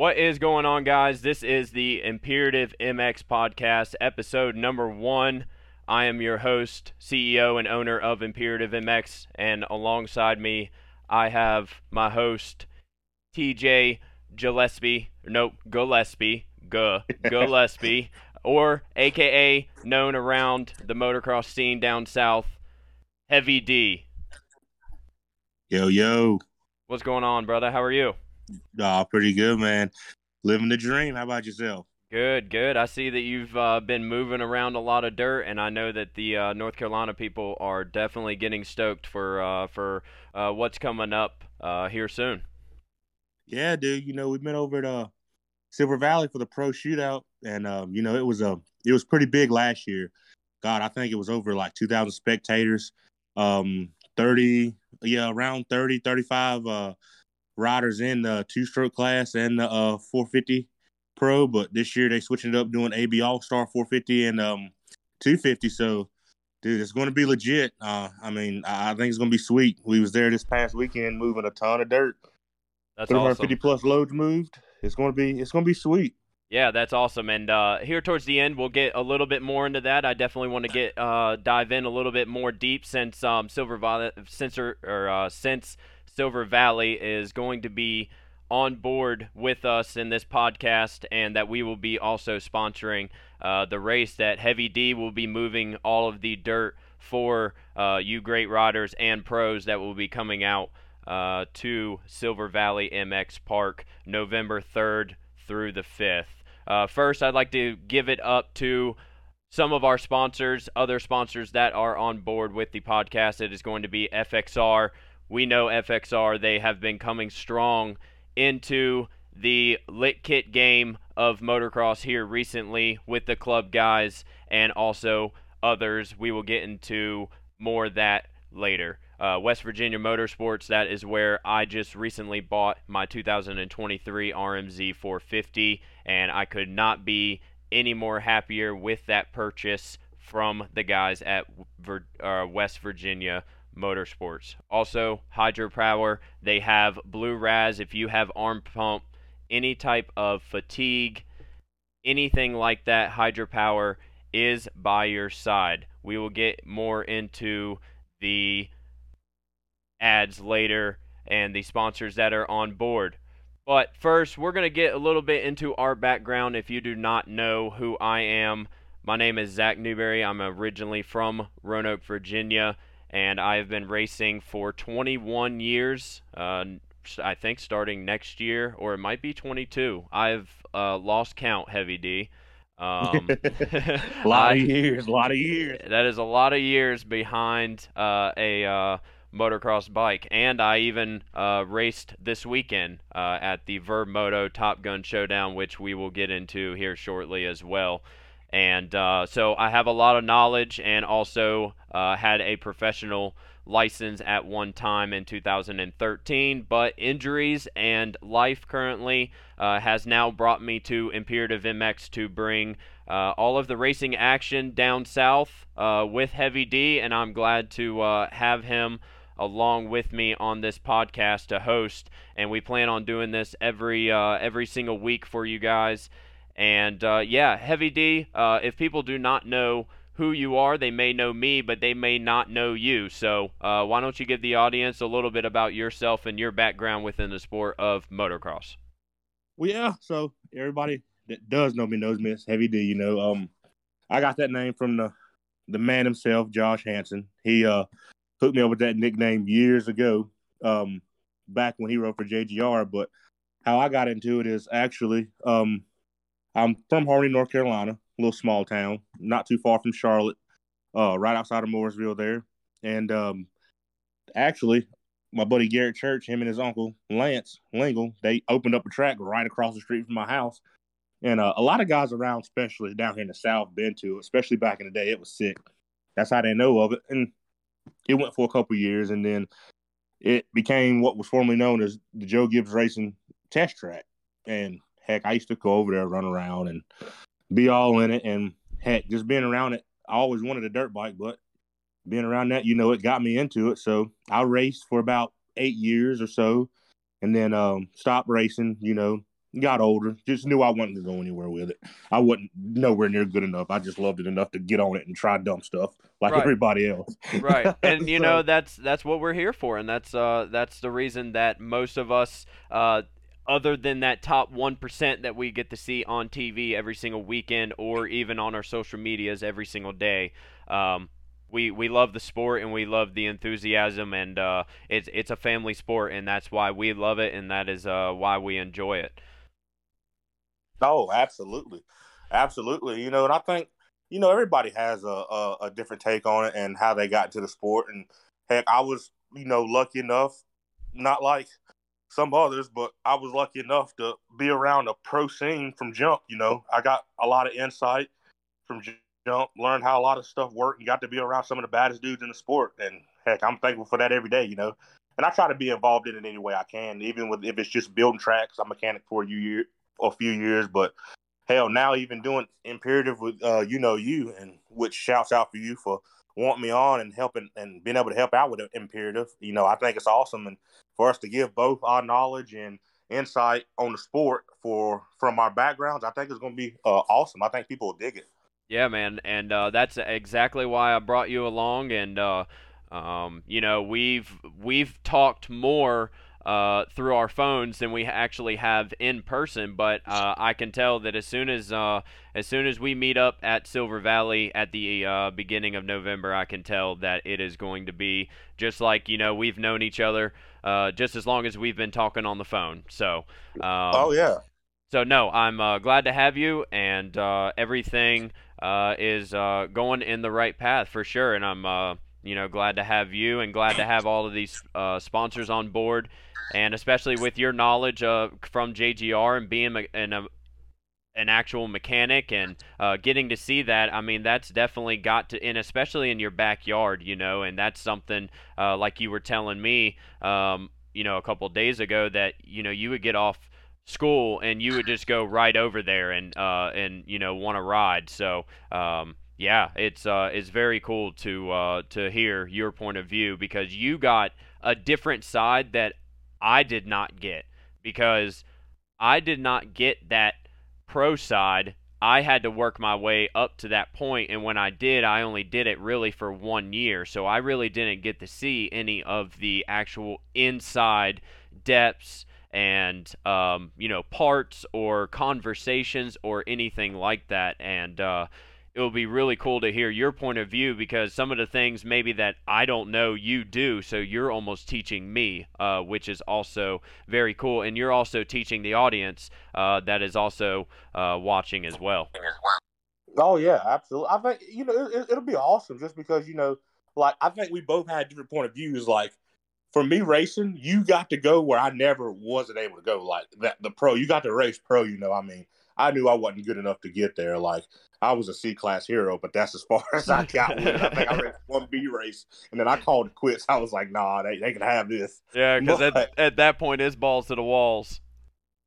What is going on, guys? This is the Imperative MX Podcast, episode number 1. I am your host, CEO, and owner of Imperative MX, and alongside me, I have my host, TJ Gillespie. Nope, Gillespie. Gillespie, or AKA known around the motocross scene down south, Heavy D. Yo, yo. What's going on, brother? How are you? Oh, pretty good, man. Living the dream. How about yourself? Good, good. I see that you've been moving around a lot of dirt, and I know that the North Carolina people are definitely getting stoked for what's coming up here soon. Yeah, dude. You know, we've been over at Silver Valley for the Pro Shootout, and you know, it was pretty big last year. God, I think it was over like 2,000 spectators, 35. Riders in the two-stroke class and the 450 Pro, but this year they switching it up, doing AB All-Star 450 and 250. So, dude, it's going to be legit. I think it's going to be sweet. We was there this past weekend, moving a ton of dirt. That's 350 awesome. Plus loads moved. It's going to be sweet. Yeah, that's awesome. And here towards the end, we'll get a little bit more into that. I definitely want to get dive in a little bit more deep since Silver Valley is going to be on board with us in this podcast, and that we will be also sponsoring the race that Heavy D will be moving all of the dirt for you great riders and pros that will be coming out to Silver Valley MX Park November 3rd through the 5th. First, I'd like to give it up to some of our sponsors, other sponsors that are on board with the podcast. It is going to be FXR. We know FXR, they have been coming strong into the lit kit game of motocross here recently with the club guys and also others. We will get into more of that later. West Virginia Motorsports, that is where I just recently bought my 2023 RMZ 450, and I could not be any more happier with that purchase from the guys at West Virginia Motorsports. Also, Hydropower, they have Blue Raz. If you have arm pump, any type of fatigue, anything like that, Hydropower is by your side. We will get more into the ads later and the sponsors that are on board. But first, we're going to get a little bit into our background. If you do not know who I am, my name is Zach Newberry. I'm originally from Roanoke, Virginia, and I have been racing for 21 years, I think starting next year, or it might be 22. I've lost count, Heavy D. A lot of years. That is a lot of years behind a motocross bike. And I even raced this weekend at the VurbMoto Top Gun Showdown, which we will get into here shortly as well. And so I have a lot of knowledge, and also had a professional license at one time in 2013. But injuries and life currently has now brought me to Imperative MX to bring all of the racing action down south with Heavy D. And I'm glad to have him along with me on this podcast to host. And we plan on doing this every single week for you guys. And, Heavy D, if people do not know who you are, they may know me, but they may not know you. So why don't you give the audience a little bit about yourself and your background within the sport of motocross? Well, yeah, so everybody that does know me knows me as Heavy D, you know. I got that name from the man himself, Josh Hansen. He hooked me up with that nickname years ago, back when he rode for JGR. But how I got into it is actually I'm from Harmony, North Carolina, a little small town, not too far from Charlotte, right outside of Mooresville there. And actually, my buddy Garrett Church, him and his uncle Lance Lingle, they opened up a track right across the street from my house. And a lot of guys around, especially down here in the South, been to it, especially back in the day. It was sick. That's how they know of it. And it went for a couple years, and then it became what was formerly known as the Joe Gibbs Racing Test Track. And heck, I used to go over there, run around, and be all in it. And heck, just being around it, I always wanted a dirt bike, but being around that, you know, it got me into it. So I raced for about 8 years or so, and then stopped racing, you know, got older, just knew I wasn't going to go anywhere with it. I wasn't nowhere near good enough. I just loved it enough to get on it and try dumb stuff like everybody else. Right. And, you know, that's what we're here for. And that's the reason that most of us, other than that top 1% that we get to see on TV every single weekend or even on our social medias every single day, we love the sport and we love the enthusiasm, and it's a family sport, and that's why we love it, and that is why we enjoy it. Oh, absolutely. Absolutely. You know, and I think, you know, everybody has a different take on it and how they got to the sport. And, heck, I was, you know, lucky enough, not like some others, but I was lucky enough to be around a pro scene from jump. You know, I got a lot of insight from jump, learned how a lot of stuff worked, and got to be around some of the baddest dudes in the sport. And, heck, I'm thankful for that every day, you know. And I try to be involved in it any way I can, even with if it's just building tracks. I'm a mechanic for a few years, but hell, now even doing Imperative with and which shouts out for you for wanting me on and helping and being able to help out with Imperative. You know, I think it's awesome, and for us to give both our knowledge and insight on the sport from our backgrounds, I think it's going to be awesome. I think people will dig it. Yeah, man, and that's exactly why I brought you along, and you know, we've talked more through our phones than we actually have in person, but I can tell that as soon as we meet up at Silver Valley at the beginning of November, I can tell that it is going to be just like, you know, we've known each other just as long as we've been talking on the phone. So so no, I'm glad to have you, and everything is going in the right path for sure, and I'm glad to have you and glad to have all of these sponsors on board, and especially with your knowledge from JGR and being an actual mechanic and getting to see that. I mean, that's definitely got to, and especially in your backyard, you know, and that's something like you were telling me, a couple of days ago that, you know, you would get off school and you would just go right over there and want to ride. So, yeah, it's very cool to hear your point of view, because you got a different side that I did not get, because I did not get that pro side. I had to work my way up to that point, and when I did, I only did it really for 1 year, so I really didn't get to see any of the actual inside depths and parts or conversations or anything like that, and it will be really cool to hear your point of view, because some of the things maybe that I don't know you do, so you're almost teaching me, which is also very cool. And you're also teaching the audience that is also watching as well. Oh, yeah, absolutely. I think, you know, it'll be awesome just because, you know, like I think we both had different point of views. Like for me racing, you got to go where I never wasn't able to go, like the pro. You got to race pro, you know, I mean. I knew I wasn't good enough to get there. Like, I was a C-class hero, but that's as far as I got with it. I think I ran one B race, and then I called it quits. I was like, nah, they can have this. Yeah, because at that point, it's balls to the walls.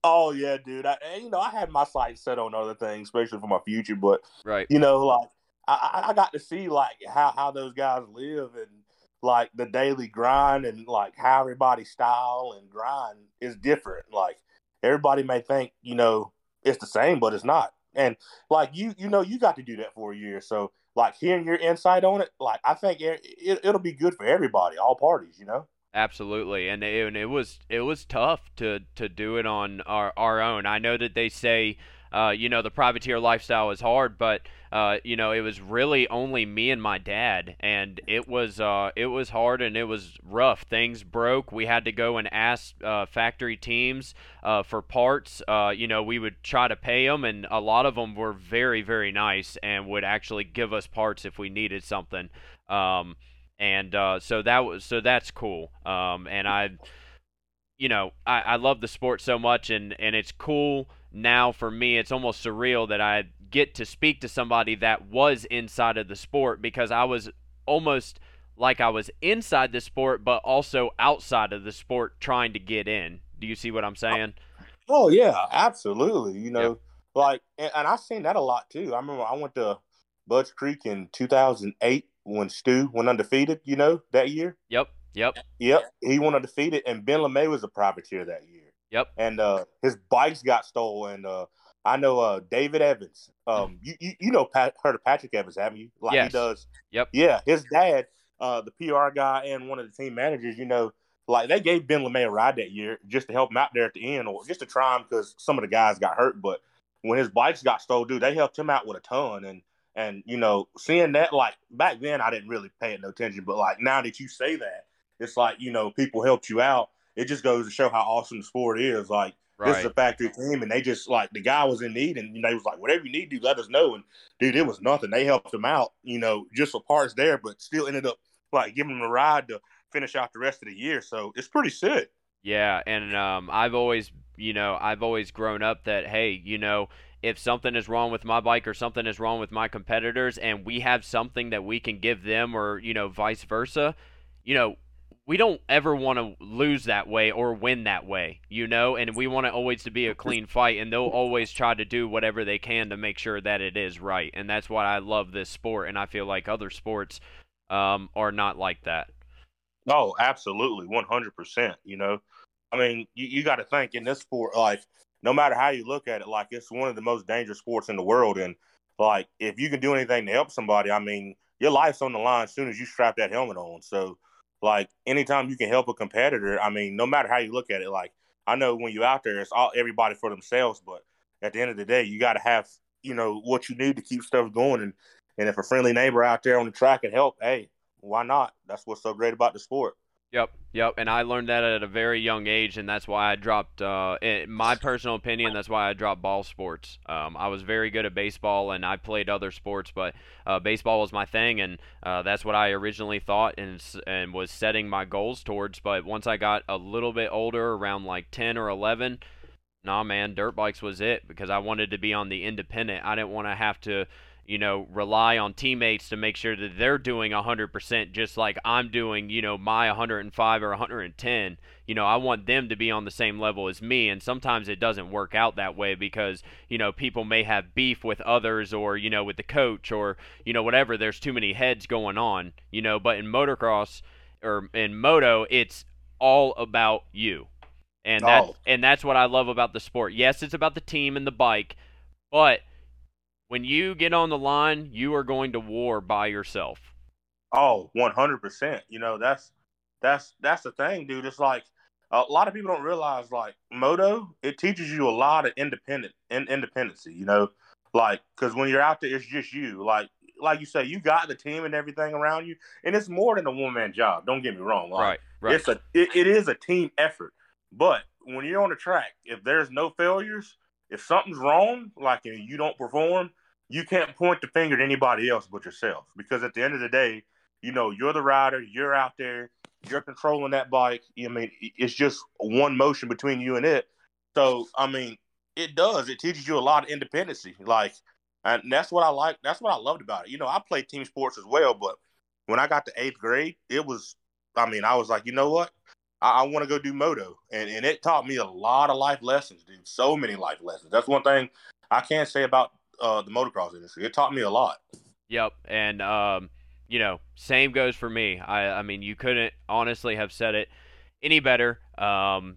Oh, yeah, dude. I had my sights set on other things, especially for my future. But, you know, like, I got to see, like, how those guys live and, like, the daily grind and, like, how everybody's style and grind is different. Like, everybody may think, you know, it's the same, but it's not. And like you got to do that for a year. So like hearing your insight on it, like I think it'll be good for everybody, all parties, you know? Absolutely. And it was tough to do it on our own. I know that they say, the privateer lifestyle is hard, but it was really only me and my dad, and it was hard and it was rough. Things broke. We had to go and ask factory teams for parts. We would try to pay them, and a lot of them were very, very nice and would actually give us parts if we needed something. So that's cool. And I love the sport so much, and it's cool. Now for me, it's almost surreal that I get to speak to somebody that was inside of the sport, because I was almost like I was inside the sport, but also outside of the sport trying to get in. Do you see what I'm saying? Oh, yeah, absolutely. You know, and I've seen that a lot too. I remember I went to Budge Creek in 2008 when Stu went undefeated, you know, that year. Yep. He went undefeated, and Ben LeMay was a privateer that year. Yep. And his bikes got stolen. I know David Evans. You know, heard of Patrick Evans, haven't you? Like, yes. He does. Yep. Yeah, his dad, the PR guy and one of the team managers, you know, like they gave Ben LeMay a ride that year just to help him out there at the end or just to try him because some of the guys got hurt. But when his bikes got stolen, dude, they helped him out with a ton. And you know, seeing that, like, back then I didn't really pay it no attention. But, like, now that you say that, it's like, you know, people helped you out. It just goes to show how awesome the sport is. Like, right. This is a factory team, and they just, like, the guy was in need, and they was like, whatever you need, dude, let us know. And, dude, it was nothing. They helped him out, you know, just for parts there, but still ended up, like, giving him a ride to finish out the rest of the year. So it's pretty sick. Yeah, and I've always grown up that, hey, you know, if something is wrong with my bike or something is wrong with my competitors and we have something that we can give them or, you know, vice versa, you know, we don't ever want to lose that way or win that way, you know, and we want it always to be a clean fight, and they'll always try to do whatever they can to make sure that it is right. And that's why I love this sport, and I feel like other sports are not like that. Oh, absolutely. 100%. You know, I mean, you got to think in this sport, like, no matter how you look at it, like, it's one of the most dangerous sports in the world. And, like, if you can do anything to help somebody, I mean, your life's on the line as soon as you strap that helmet on. So, like, anytime you can help a competitor, I mean, no matter how you look at it, like, I know when you're out there, it's all everybody for themselves. But at the end of the day, you got to have, you know, what you need to keep stuff going. And if a friendly neighbor out there on the track can help, hey, why not? That's what's so great about the sport. Yep. And I learned that at a very young age, and that's why I dropped, in my personal opinion, that's why I dropped ball sports. I was very good at baseball, and I played other sports, but baseball was my thing, and that's what I originally thought and was setting my goals towards. But once I got a little bit older, around like 10 or 11, nah, man, dirt bikes was it, because I wanted to be on the independent. I didn't want to have to, you know, rely on teammates to make sure that they're doing 100% just like I'm doing, you know, my 105 or 110. You know, I want them to be on the same level as me, and sometimes it doesn't work out that way because, you know, people may have beef with others or, you know, with the coach or, you know, whatever. There's too many heads going on, you know, but in motocross or in moto, it's all about you. And that's what I love about the sport. Yes, it's about the team and the bike, but when you get on the line, you are going to war by yourself. Oh, 100%. You know, that's the thing, dude. It's like a lot of people don't realize, like, moto, it teaches you a lot of independency, you know, like, because when you're out there, it's just you. Like you say, you got the team and everything around you, and it's more than a one-man job. Don't get me wrong. Like, right. It is a team effort. But when you're on the track, if there's no failures, if something's wrong, like, if you don't perform, you can't point the finger to anybody else but yourself, because at the end of the day, you know, you're the rider, you're out there, you're controlling that bike. I mean, it's just one motion between you and it. So, I mean, it teaches you a lot of independency. Like, and that's what I like. That's what I loved about it. You know, I played team sports as well, but when I got to 8th grade, I was like, you know what? I want to go do moto, and it taught me a lot of life lessons, dude. So many life lessons. That's one thing I can't say about the motocross industry. It taught me a lot. Yep, and you know, same goes for me. I mean, you couldn't honestly have said it any better.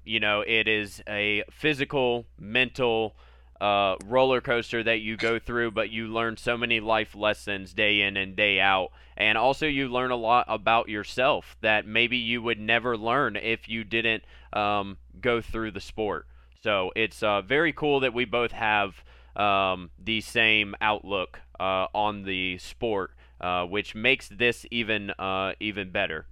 You know, it is a physical, mental roller coaster that you go through, but you learn so many life lessons day in and day out, and also you learn a lot about yourself that maybe you would never learn if you didn't go through the sport. So it's very cool that we both have the same outlook on the sport, which makes this even better.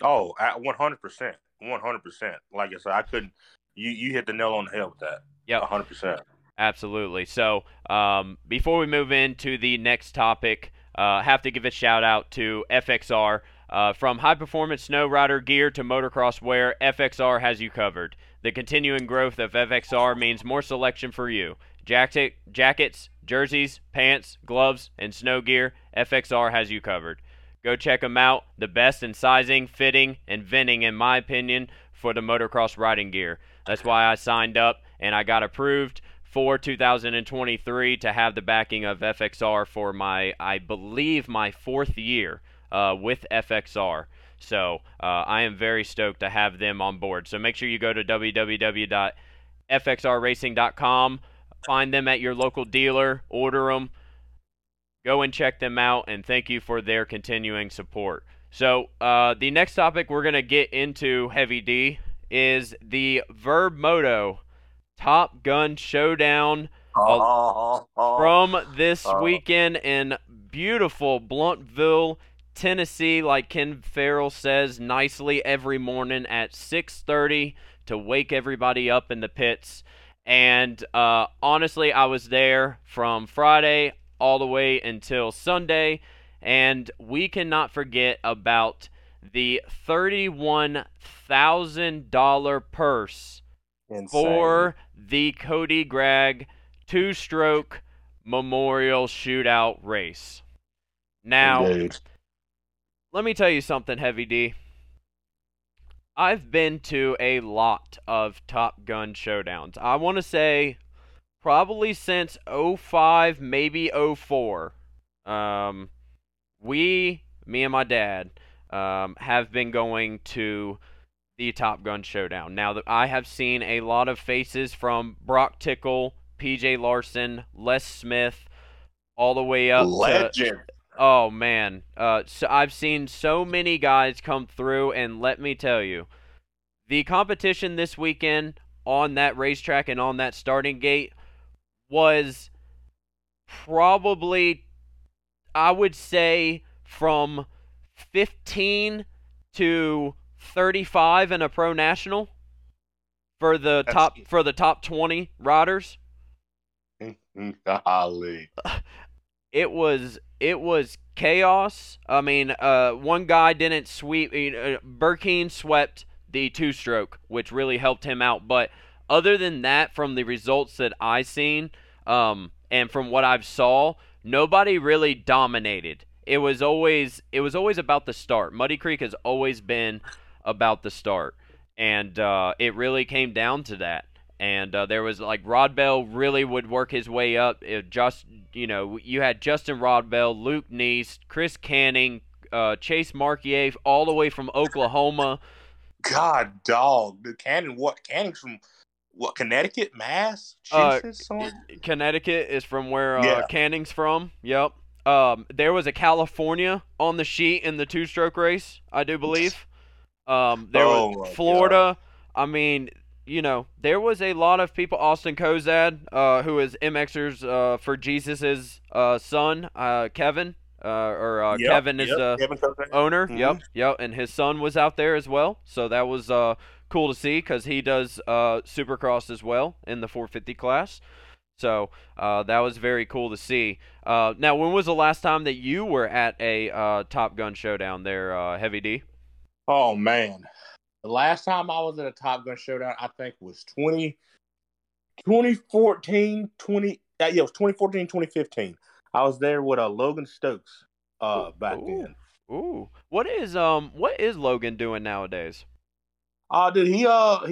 Oh, 100%, 100%. Like I said, I couldn't. You hit the nail on the head with that. Yep. 100%. Absolutely. So before we move into the next topic, have to give a shout out to FXR. From high performance snow rider gear to motocross wear, FXR has you covered. The continuing growth of FXR means more selection for you. Jackets, jerseys, pants, gloves, and snow gear, FXR has you covered. Go check them out. The best in sizing, fitting, and venting, in my opinion, for the motocross riding gear. That's why I signed up, and I got approved for 2023 to have the backing of FXR for my 4th year with FXR. So I am very stoked to have them on board. So make sure you go to www.fxrracing.com, find them at your local dealer, order them, go and check them out, and thank you for their continuing support. So the next topic we're going to get into, Heavy D, is the VurbMoto Top Gun Showdown from this weekend in beautiful Blountville, Tennessee. Like Ken Farrell says nicely every morning at 6:30 to wake everybody up in the pits. And honestly, I was there from Friday all the way until Sunday, and we cannot forget about the $31,000 purse for the Cody Gregg two-stroke memorial shootout race. Now, let me tell you something, Heavy D. I've been to a lot of Top Gun showdowns. I want to say probably since 05, maybe 04. Me and my dad, have been going to the Top Gun showdown. Now, I have seen a lot of faces from Brock Tickle, PJ Larson, Les Smith, all the way up legend. Oh, man. So I've seen so many guys come through, and let me tell you, the competition this weekend on that racetrack and on that starting gate was probably, I would say, from 15 to 35 in a pro national for the top 20 riders. Golly. It was chaos. I mean, one guy didn't sweep. Burkeen swept the two-stroke, which really helped him out. But other than that, from the results that I seen and from what I've saw, nobody really dominated. It was always about the start. Muddy Creek has always been about the start, and it really came down to that. And there was, like, Rod Bell really would work his way up. You had Justin Rod Bell, Luke Neese, Chris Canning, Chase Marquier, all the way from Oklahoma. God, dog. Dude, Canning's from, what, Connecticut? Mass? Jesus, Connecticut is from where Canning's from. Yep. There was a California on the sheet in the two-stroke race, I do believe. There was Florida. God. I mean, there was a lot of people. Austin Kozad, who is MXers for Jesus' son, Kevin. Kevin is the owner. Mm-hmm. Yep. And his son was out there as well. So that was cool to see because he does Supercross as well in the 450 class. So that was very cool to see. Now, when was the last time that you were at a Top Gun showdown there, Heavy D? Oh, man. The last time I was at a Top Gun showdown, I think, was 2014, 2015. I was there with Logan Stokes back then. Ooh. What is Logan doing nowadays? Dude, he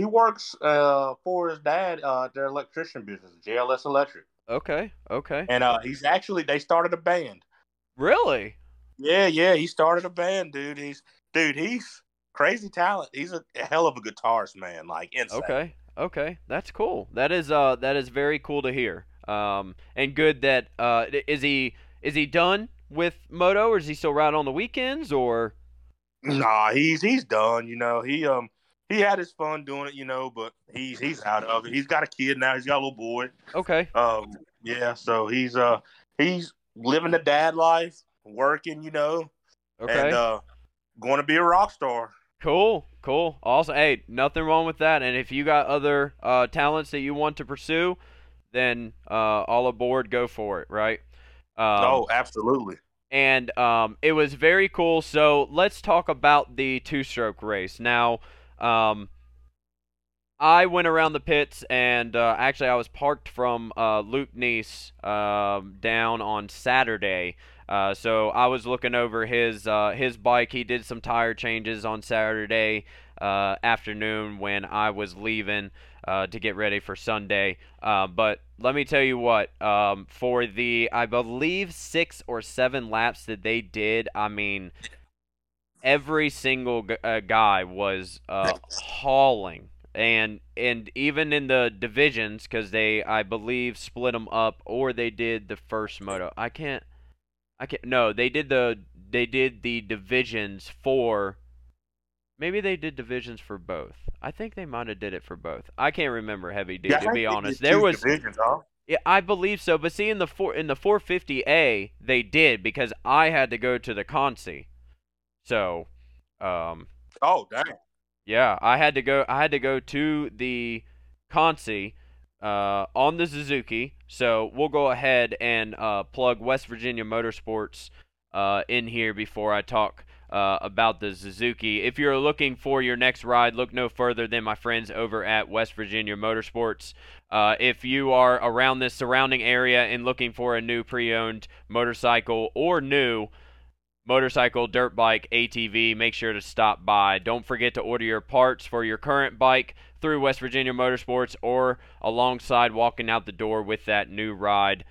works for his dad, their electrician business, JLS Electric. Okay. And he's actually, they started a band. Really? Yeah, he started a band, dude. He's crazy talent. He's a hell of a guitarist, man. Like, insane. Okay. That's cool. That is very cool to hear. And good that is he done with moto, or is he still riding on the weekends, or? Nah, he's done. He had his fun doing it, but he's out of it. He's got a kid now. He's got a little boy. Okay. So he's living the dad life, working, okay, and going to be a rock star. Cool. Awesome. Hey, nothing wrong with that. And if you got other talents that you want to pursue, then all aboard, go for it, right? Absolutely. And it was very cool. So let's talk about the two-stroke race. Now, I went around the pits, and actually I was parked from Luke Neese down on Saturday. So I was looking over his bike. He did some tire changes on Saturday afternoon when I was leaving to get ready for Sunday. But let me tell you what, for the, I believe, 6 or 7 laps that they did, I mean, every single guy was hauling. And even in the divisions, because they, I believe, split them up, or they did the first moto. No, they did the divisions for. Maybe they did divisions for both. I think they might have did it for both. I can't remember Heavy D, to be honest. There was divisions, huh? Yeah, I believe so. But see, in the 450A, they did, because I had to go to the Concy. So, oh dang. Yeah, I had to go to the Concy on the Suzuki. So we'll go ahead and plug West Virginia Motorsports in here before I talk about the Suzuki. If you're looking for your next ride, look no further than my friends over at West Virginia Motorsports. If you are around this surrounding area and looking for a new pre-owned motorcycle or new motorcycle, dirt bike, ATV, make sure to stop by. Don't forget to order your parts for your current bike through West Virginia Motorsports or alongside walking out the door with that new ride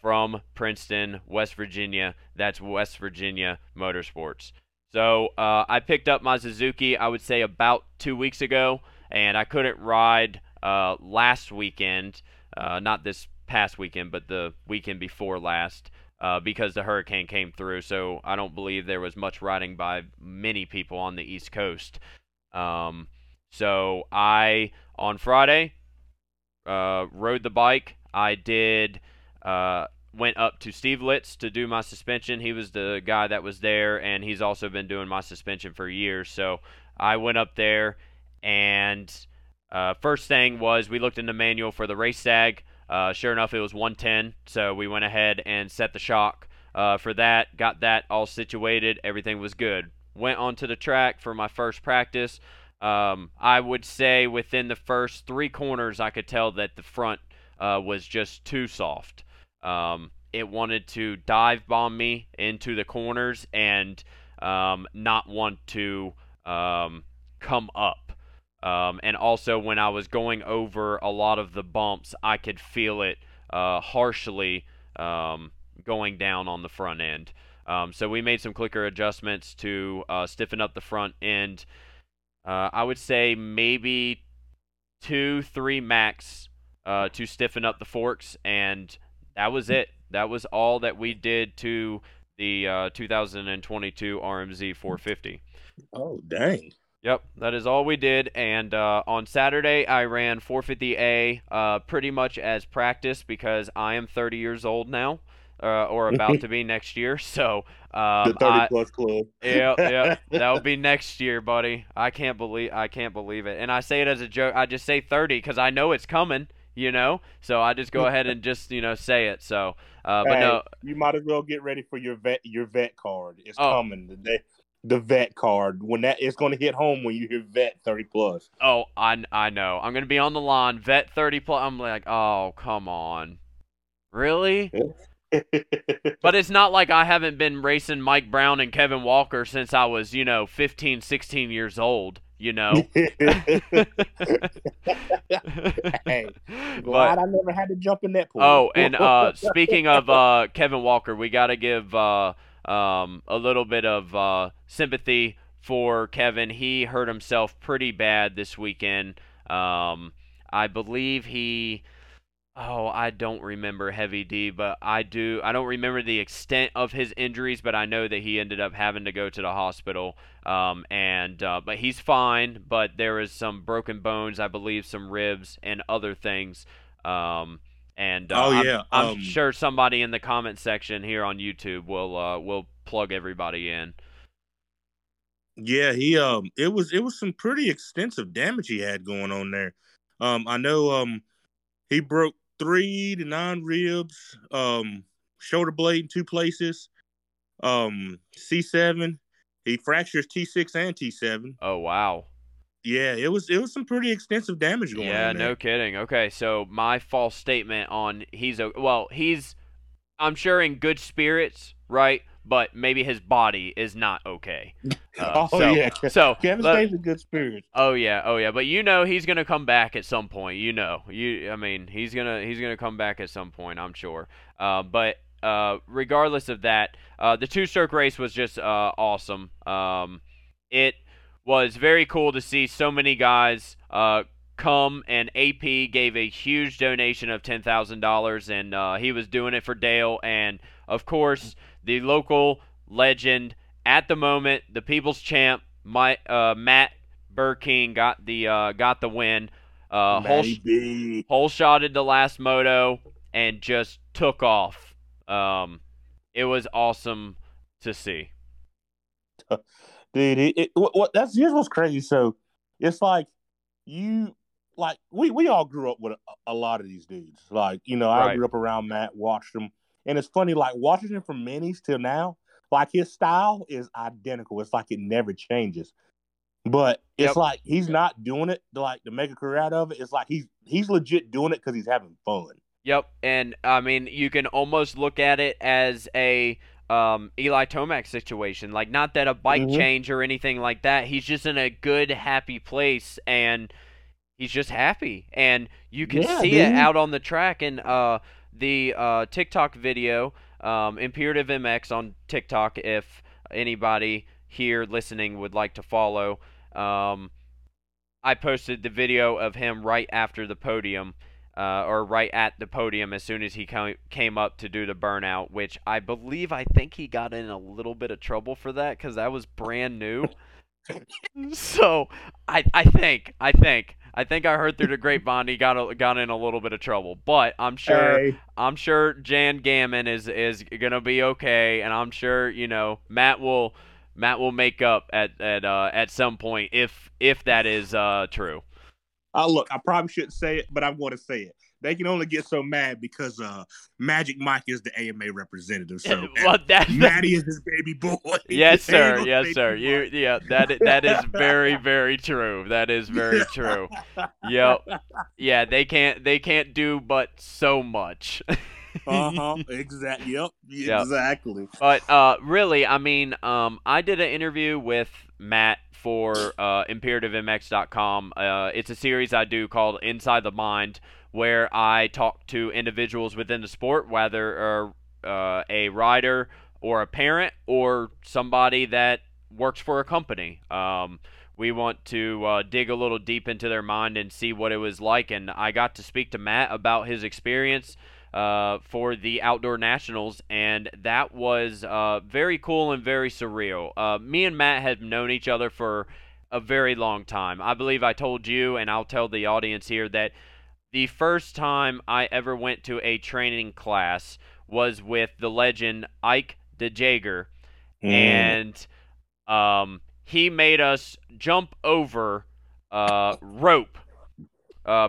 from Princeton, West Virginia. That's West Virginia Motorsports. So I picked up my Suzuki, I would say, about 2 weeks ago, and I couldn't ride last weekend, not this past weekend, but the weekend before last, because the hurricane came through. So I don't believe there was much riding by many people on the East Coast. So I, on Friday, rode the bike. I did... went up to Steve Litz to do my suspension. He was the guy that was there, and he's also been doing my suspension for years. So I went up there, and first thing was we looked in the manual for the race sag. Sure enough, it was 110, so we went ahead and set the shock for that, got that all situated. Everything was good. Went onto the track for my first practice. I would say within the first three corners, I could tell that the front was just too soft. It wanted to dive bomb me into the corners and not want to come up. And also when I was going over a lot of the bumps, I could feel it harshly going down on the front end. So we made some clicker adjustments to stiffen up the front end. I would say maybe 2-3 max to stiffen up the forks, and that was it. That was all that we did to the 2022 RMZ 450. Oh, dang. Yep, that is all we did. And on Saturday, I ran 450A pretty much as practice because I am 30 years old now, or about to be next year. So the 30-plus club. Yeah, that'll be next year, buddy. I can't believe it. And I say it as a joke. I just say 30 because I know it's coming. You know, so I just go ahead and just, say it. So, but no, you might as well get ready for your vet card. It's coming today. The vet card, when that it's going to hit home when you hear vet 30+. Oh, I know. I'm going to be on the line, vet 30+. I'm like, oh, come on, really? But it's not like I haven't been racing Mike Brown and Kevin Walker since I was, 15, 16 years old. Hey, glad I never had to jump in that pool. Oh, and speaking of Kevin Walker, we got to give a little bit of sympathy for Kevin. He hurt himself pretty bad this weekend. I believe he... Oh, I don't remember Heavy D, but I do. I don't remember the extent of his injuries, but I know that he ended up having to go to the hospital. But he's fine. But there is some broken bones, I believe, some ribs and other things. I'm sure somebody in the comment section here on YouTube will plug everybody in. Yeah, he it was some pretty extensive damage he had going on there. I know he broke 3 to 9 ribs, shoulder blade in 2 places, C7. He fractures T6 and T7. Oh, wow. Yeah, it was some pretty extensive damage going on there. Yeah, no kidding. Okay, so my false statement on he's I'm sure in good spirits, right? But maybe his body is not okay. So Kevin stays in good spirits. Oh yeah. But he's gonna come back at some point. He's gonna come back at some point. I'm sure. Regardless of that, the two-stroke race was just awesome. It was very cool to see so many guys come, and AP gave a huge donation of $10,000, and he was doing it for Dale, and of course the local legend at the moment, the people's champ, Matt Burking, got the win. Hole shotted the last moto and just took off. It was awesome to see. Dude, here's what's crazy. So it's like we all grew up with a lot of these dudes. Like, you know, I grew up around Matt, watched him. And it's funny, like, watching him from minis till now, like, his style is identical. It's like it never changes. But it's like he's not doing it to make a career out of it. It's like he's legit doing it because he's having fun. Yep, and, I mean, you can almost look at it as a Eli Tomac situation. Like, not that a bike change or anything like that. He's just in a good, happy place, and he's just happy. And you can see it out on the track. And the TikTok video, Imperative MX on TikTok, if anybody here listening would like to follow, I posted the video of him right after the podium. Or right at the podium as soon as he came up to do the burnout, which I think he got in a little bit of trouble for that because that was brand new. So I think I heard through the grapevine he got in a little bit of trouble, but I'm sure Jan Gammon is gonna be okay, and I'm sure, you know, Matt will make up at some point if that is true. Look, I probably shouldn't say it, but I'm going to say it. They can only get so mad because Magic Mike is the AMA representative. So well, Matty is his baby boy. Yes, sir. Yes, sir. That is very, very true. That is very true. Yep. Yeah, they can't do but so much. Exactly. Yep. Exactly. But really, I mean, I did an interview with Matt for ImperativeMX.com. It's a series I do called Inside the Mind, where I talk to individuals within the sport, whether a rider or a parent or somebody that works for a company. We want to dig a little deep into their mind and see what it was like. And I got to speak to Matt about his experience for the Outdoor Nationals, and that was very cool and very surreal. Me and Matt have known each other for a very long time. I believe I told you, and I'll tell the audience here, that the first time I ever went to a training class was with the legend Ike DeJager, and he made us jump over rope.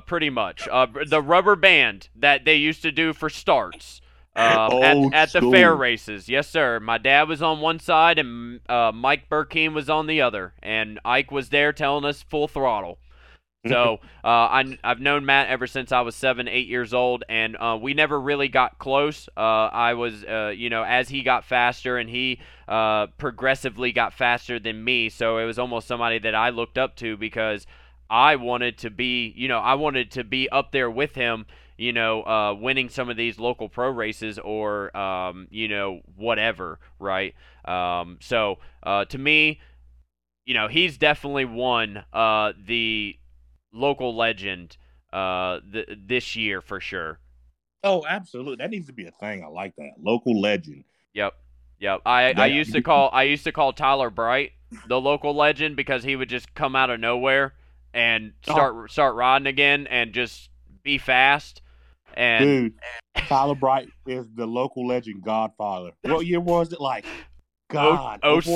Pretty much. The rubber band that they used to do for starts at the fair races. Yes, sir. My dad was on one side and Mike Burkeen was on the other. And Ike was there telling us full throttle. So I've known Matt ever since I was 7, 8 years old, and we never really got close. I was, as he got faster and he progressively got faster than me. So it was almost somebody that I looked up to because I wanted to be, up there with him, winning some of these local pro races or, whatever, right? So to me, he's definitely won the local legend this year for sure. Oh, absolutely. That needs to be a thing. I like that. Local legend. Yep. I used to call Tyler Bright the local legend because he would just come out of nowhere and start riding again and just be fast. And dude, Tyler Bright is the local legend godfather. What year was it? Like, God, 06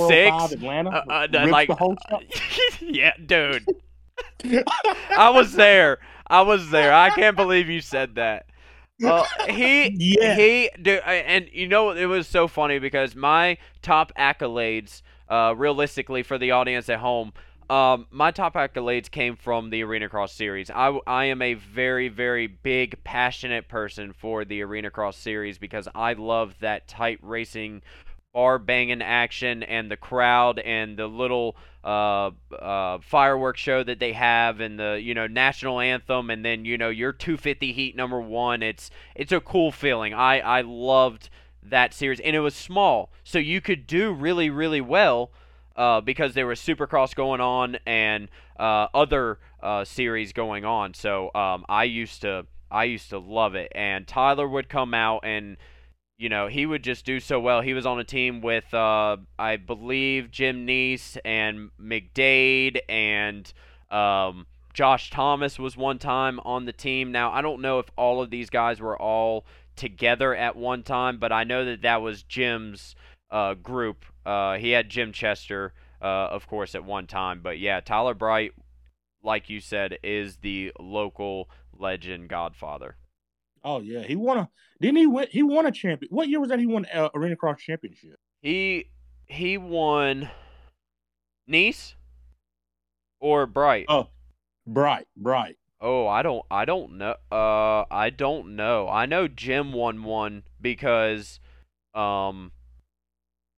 Atlanta? The whole yeah, dude. I was there. I can't believe you said that. Well, he, dude, and it was so funny because my top accolades, realistically for the audience at home, my top accolades came from the Arena Cross Series. I am a very, very big, passionate person for the Arena Cross Series because I love that tight racing, bar-banging action and the crowd and the little fireworks show that they have and the, national anthem and then, your 250 heat #1. It's a cool feeling. I loved that series. And it was small, so you could do really, really well because there was Supercross going on and other series going on. So I used to love it. And Tyler would come out and, you know, he would just do so well. He was on a team with, I believe, Jim Neese and McDade, and Josh Thomas was one time on the team. Now, I don't know if all of these guys were all together at one time, but I know that that was Jim's group. He had Jim Chester, of course, at one time. But, yeah, Tyler Bright, like you said, is the local legend godfather. Oh yeah, he won a He won a champion. What year was that? He won Arena Cross Championship. He won Neese or Bright. Oh, Bright. Oh, I don't know. I don't know. I know Jim won one because, I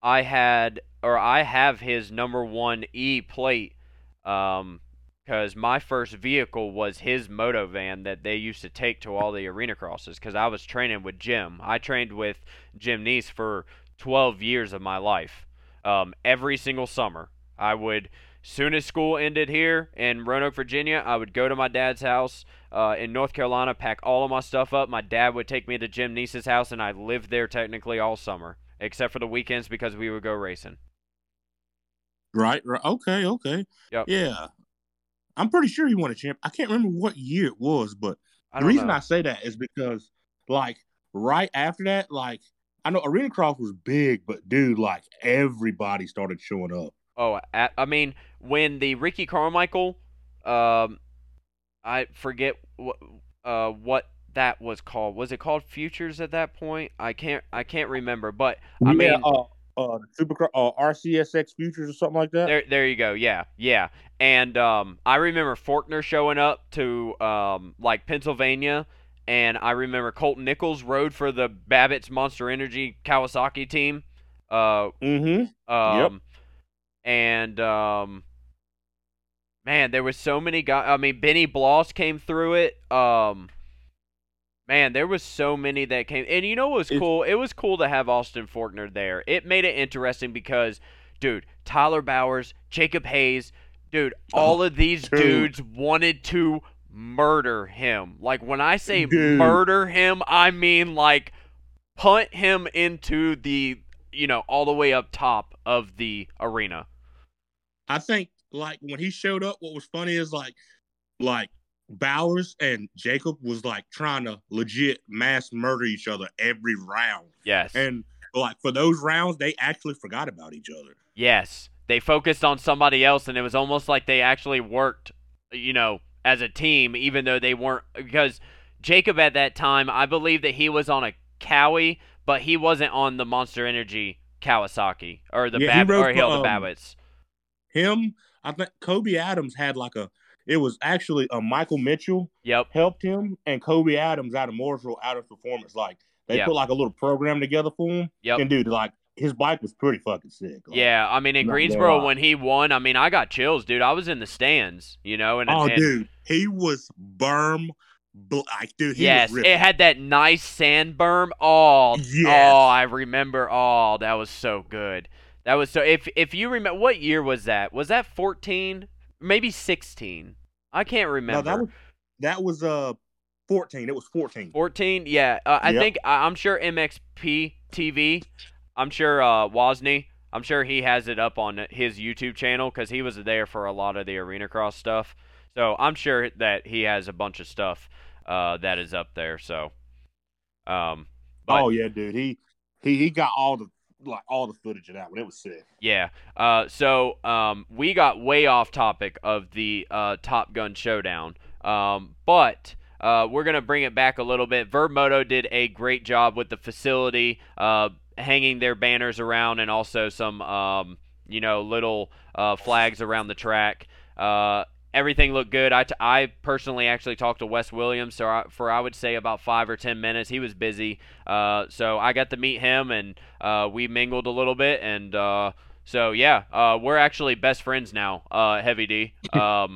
have his number one E plate. Because my first vehicle was his moto van that they used to take to all the arena crosses, because I was training with Jim. I trained with Jim Neese for 12 years of my life. Every single summer, I would, soon as school ended here in Roanoke, Virginia, I would go to my dad's house in North Carolina, pack all of my stuff up. My dad would take me to Jim Neese's house, and I lived there technically all summer, except for the weekends because we would go racing. Right. Okay. Yep. Yeah. I'm pretty sure he won a champ. I can't remember what year it was, but the reason I say that is because, like, right after that, like, I know Arena Cross was big, but, dude, like, everybody started showing up. Oh, I mean, when the Ricky Carmichael, I forget what that was called. Was it called Futures at that point? I can't remember, but, I mean... Supercross, RCSX Futures or something like that. There you go. Yeah. And I remember Faulkner showing up to like Pennsylvania, and I remember Colt Nichols rode for the Babbitt's Monster Energy Kawasaki team. Yep. And man, there was so many guys. I mean, Benny Bloss came through it. Man, there was so many that came. And you know what was cool? It was cool to have Austin Faulkner there. It made it interesting because, dude, Tyler Bowers, Jacob Hayes, dude, all of these dudes wanted to murder him. Like, when I say murder him, I mean, like, punt him into the, you know, all the way up top of the arena. I think, like, when he showed up, what was funny is, like, Bowers and Jacob was like trying to legit mass murder each other every round. Yes. And like for those rounds, they actually forgot about each other. Yes. They focused on somebody else, and it was almost like they actually worked, you know, as a team, even though they weren't, because Jacob at that time, I believe that he was on a Cowie, but he wasn't on the Monster Energy Kawasaki or the Babbitt's. Him, I think Kobe Adams had like it was actually Michael Mitchell helped him, and Kobe Adams out of Mooresville, out of performance. Like, they put, like, a little program together for him. Yep. And, dude, like, his bike was pretty fucking sick. Like, yeah, I mean, in Greensboro, when he won, I mean, I got chills, dude. I was in the stands, you know. Dude, he was berm black. Dude, he was ripping. It had that nice sand berm. Oh, yes. Oh, I remember. Oh, that was so good. That was so – if you remember – what year was that? Was that 14? Maybe 16. I can't remember. No, that was 14. It was 14. 14, yeah. I think I'm sure MXP TV. I'm sure Wozni. I'm sure he has it up on his YouTube channel because he was there for a lot of the Arena Cross stuff. So I'm sure that he has a bunch of stuff that is up there. So, but, oh yeah, dude. He got all the footage of that one. It was sick. Yeah. So we got way off topic of the Top Gun Showdown. But we're going to bring it back a little bit. VurbMoto did a great job with the facility, hanging their banners around, and also some, little flags around the track. Everything looked good. I personally actually talked to Wes Williams I would say about 5 or 10 minutes. He was busy. So I got to meet him, and we mingled a little bit. And so we're actually best friends now, Heavy D. Yep.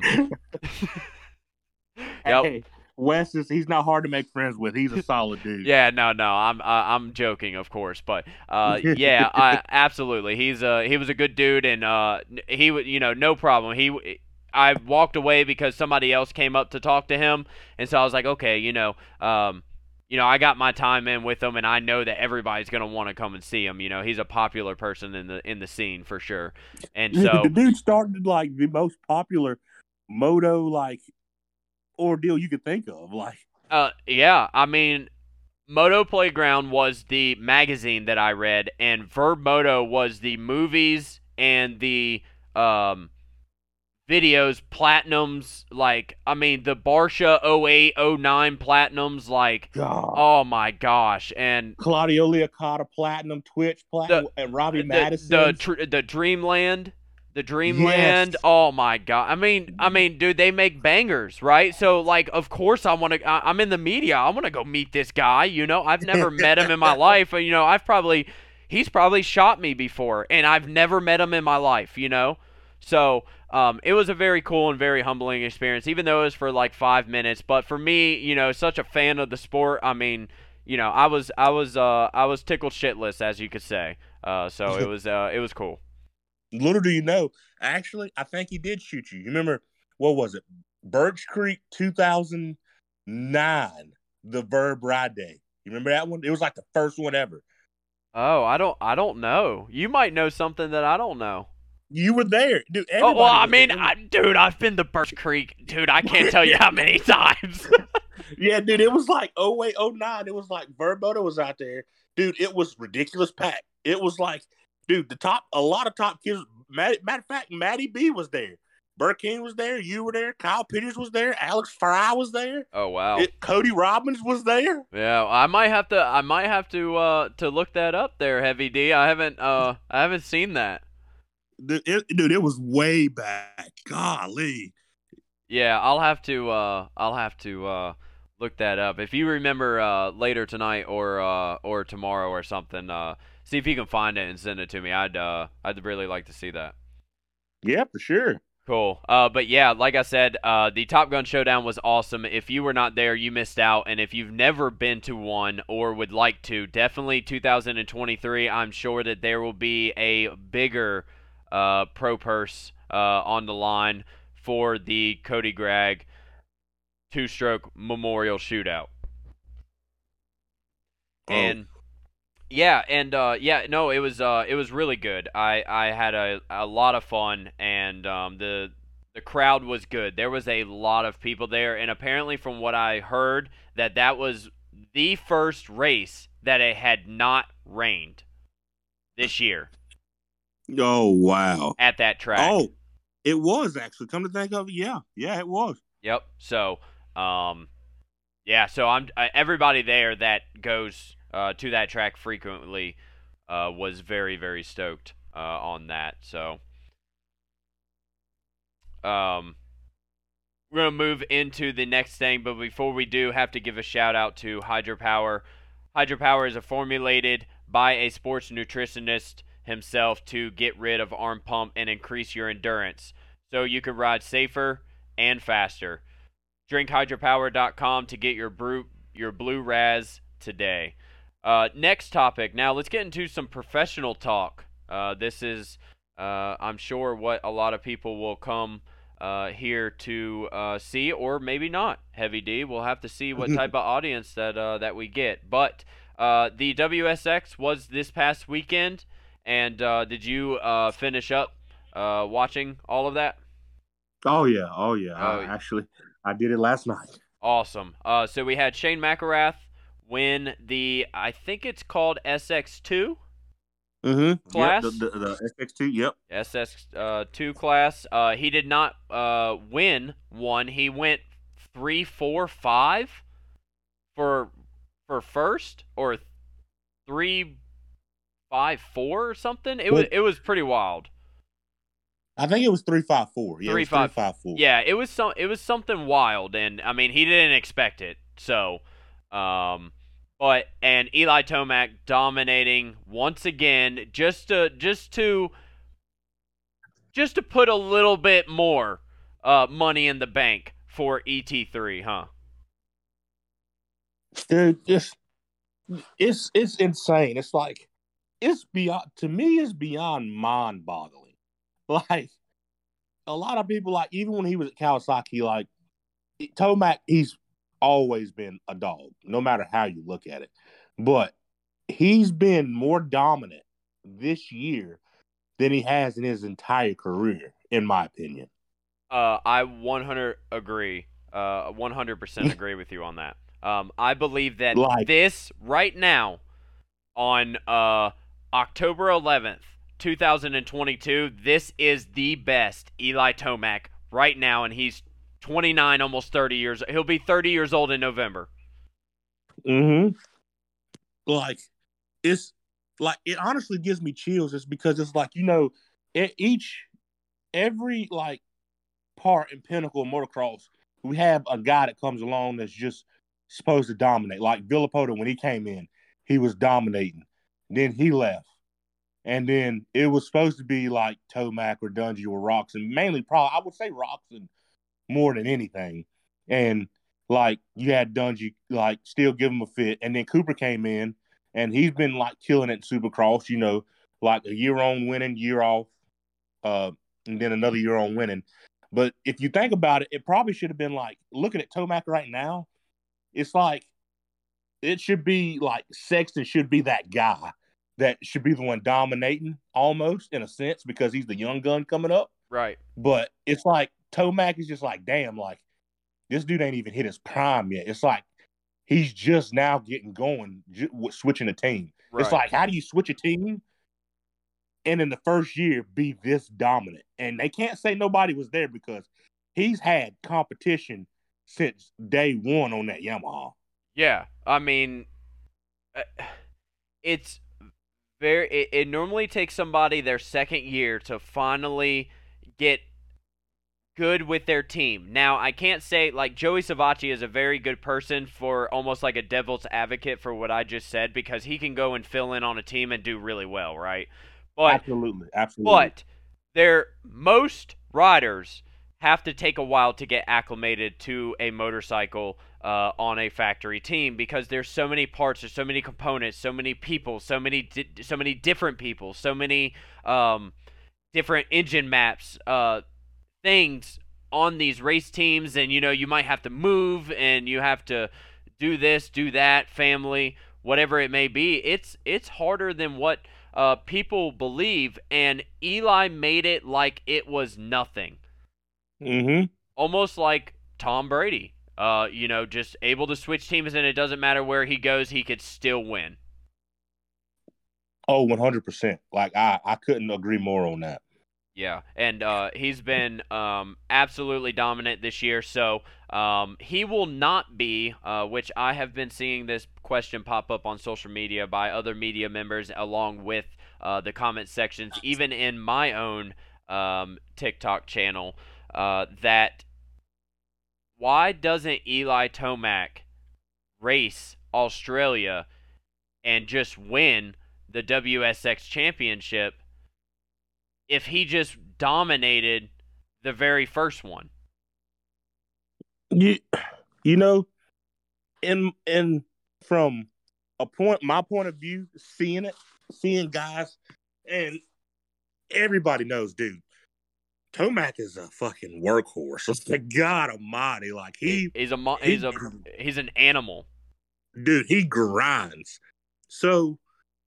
Hey, Wes is, he's not hard to make friends with. He's a solid dude. Yeah, no, I'm joking, of course, but yeah, absolutely. He's he was a good dude, and he would, no problem. I walked away because somebody else came up to talk to him, and so I was like, okay, I got my time in with him, and I know that everybody's gonna want to come and see him. He's a popular person in the scene for sure. And so the dude started like the most popular moto like ordeal you could think of. Like, yeah, I mean, Moto Playground was the magazine that I read, and VurbMoto was the movies and the videos, platinums, like, I mean, the Barsha 08, 09 platinums, like, God. Oh my gosh, and Claudio Leocotta platinum, Twitch platinum, and Robbie Madison, the Dreamland. The Dreamland, yes. Oh my God! I mean, dude, they make bangers, right? So, like, of course, I'm in the media. I want to go meet this guy. I've never met him in my life. He's probably shot me before, and I've never met him in my life. So, it was a very cool and very humbling experience, even though it was for like 5 minutes. But for me, such a fan of the sport. I mean, I was tickled shitless, as you could say. So it was cool. Little do you know, actually, I think he did shoot you. You remember, what was it? Birch Creek 2009, the Verb Ride Day. You remember that one? It was like the first one ever. Oh, I don't know. You might know something that I don't know. You were there. Dude, I've been to Birch Creek. Dude, I can't tell you how many times. Yeah, dude, it was like 08, 09. It was like VurbMoto was out there. Dude, it was ridiculous pack. It was like... Dude, a lot of top kids. Matter of fact, Maddie B was there. Burkeen was there. You were there. Kyle Peters was there. Alex Fry was there. Oh wow! Cody Robbins was there. Yeah, I might have to look that up there, Heavy D. I haven't seen that. It was way back. Golly. Yeah, I'll have to look that up. If you remember later tonight or tomorrow or something. See if you can find it and send it to me. I'd really like to see that. Yeah, for sure. Cool. But yeah, like I said, the Top Gun Showdown was awesome. If you were not there, you missed out. And if you've never been to one or would like to, definitely 2023. I'm sure that there will be a bigger pro purse on the line for the Cody Gregg two-stroke memorial shootout. Oh. It was really good. I had a lot of fun, and the crowd was good. There was a lot of people there, and apparently from what I heard, that was the first race that it had not rained this year. Oh, wow. At that track. Oh, it was actually. Come to think of it, yeah, it was. Yep. So, yeah, so everybody there that goes to that track frequently was very, very stoked on that. So we're going to move into the next thing, but before we do, have to give a shout out to Hydropower. Hydropower is formulated by a sports nutritionist himself to get rid of arm pump and increase your endurance so you can ride safer and faster. Drink hydropower.com to get your blue Raz today. Next topic. Now let's get into some professional talk. This is, I'm sure, what a lot of people will come here to see, or maybe not. Heavy D, we'll have to see what type of audience that we get. But the WSX was this past weekend, and did you finish up watching all of that? Oh yeah. Actually, I did it last night. Awesome. So we had Shane McElrath win the, I think it's called SX2 class. Yep, the SX2, yep. SX2 class. He did not win one. He went 3-4-5 for first, or 3-5-4 or something. It was pretty wild. I think it was 3-5-4. Yeah, 3-5-4. Yeah, it was something wild, and I mean, he didn't expect it. So and Eli Tomac dominating once again, just to put a little bit more money in the bank for ET3, huh? Dude, it's insane. It's like, it's beyond, to me, it's beyond mind boggling. Like, a lot of people, like, even when he was at Kawasaki, like, Tomac, he's always been a dog, no matter how you look at it. But he's been more dominant this year than he has in his entire career, in my opinion. I 100% agree. 100% agree with you on that. I believe that, like, this right now on October 11th, 2022, this is the best Eli Tomac right now, and he's 29, almost 30 years. He'll be 30 years old in November. Mm-hmm. Like, it's like, it honestly gives me chills. It's because it's like, you know, every like part and pinnacle of motocross, we have a guy that comes along that's just supposed to dominate. Like Villopoto, when he came in, he was dominating. Then he left. And then it was supposed to be like Tomac or Dungey or Roczen, mainly probably, I would say Roczen more than anything. And like, you had Dungey, like, still give him a fit. And then Cooper came in, and he's been like killing it in Supercross, you know, like a year on winning, year off, and then another year on winning. But if you think about it, it probably should have been like, looking at Tomac right now, it's like, it should be like Sexton should be that guy that should be the one dominating, almost, in a sense, because he's the young gun coming up. Right. But it's like, Tomac is just like, damn, like, this dude ain't even hit his prime yet. It's like, he's just now getting going, switching a team. Right. It's like, how do you switch a team and in the first year be this dominant? And they can't say nobody was there, because he's had competition since day one on that Yamaha. Yeah, I mean, it's very. It normally takes somebody their second year to finally get good with their team. Now, I can't say, like, Joey Savacci is a very good person for almost like a devil's advocate for what I just said, because he can go and fill in on a team and do really well, right? But, absolutely. But most riders have to take a while to get acclimated to a motorcycle on a factory team, because there's so many parts, there's so many components, so many people, so many different people, so many different engine maps, things on these race teams, and, you know, you might have to move, and you have to do this, do that, family, whatever it may be. It's harder than what people believe, and Eli made it like it was nothing. Mm-hmm. Almost like Tom Brady, you know, just able to switch teams, and it doesn't matter where he goes, he could still win. Oh, 100%. Like, I couldn't agree more on that. Yeah, and he's been absolutely dominant this year, so he will not be, which I have been seeing this question pop up on social media by other media members, along with the comment sections, even in my own TikTok channel, that why doesn't Eli Tomac race Australia and just win the WSX championship if he just dominated the very first one? You know, and from my point of view, seeing guys, and everybody knows, dude, Tomac is a fucking workhorse. It's like, God Almighty, like he's an animal, dude. He grinds. So,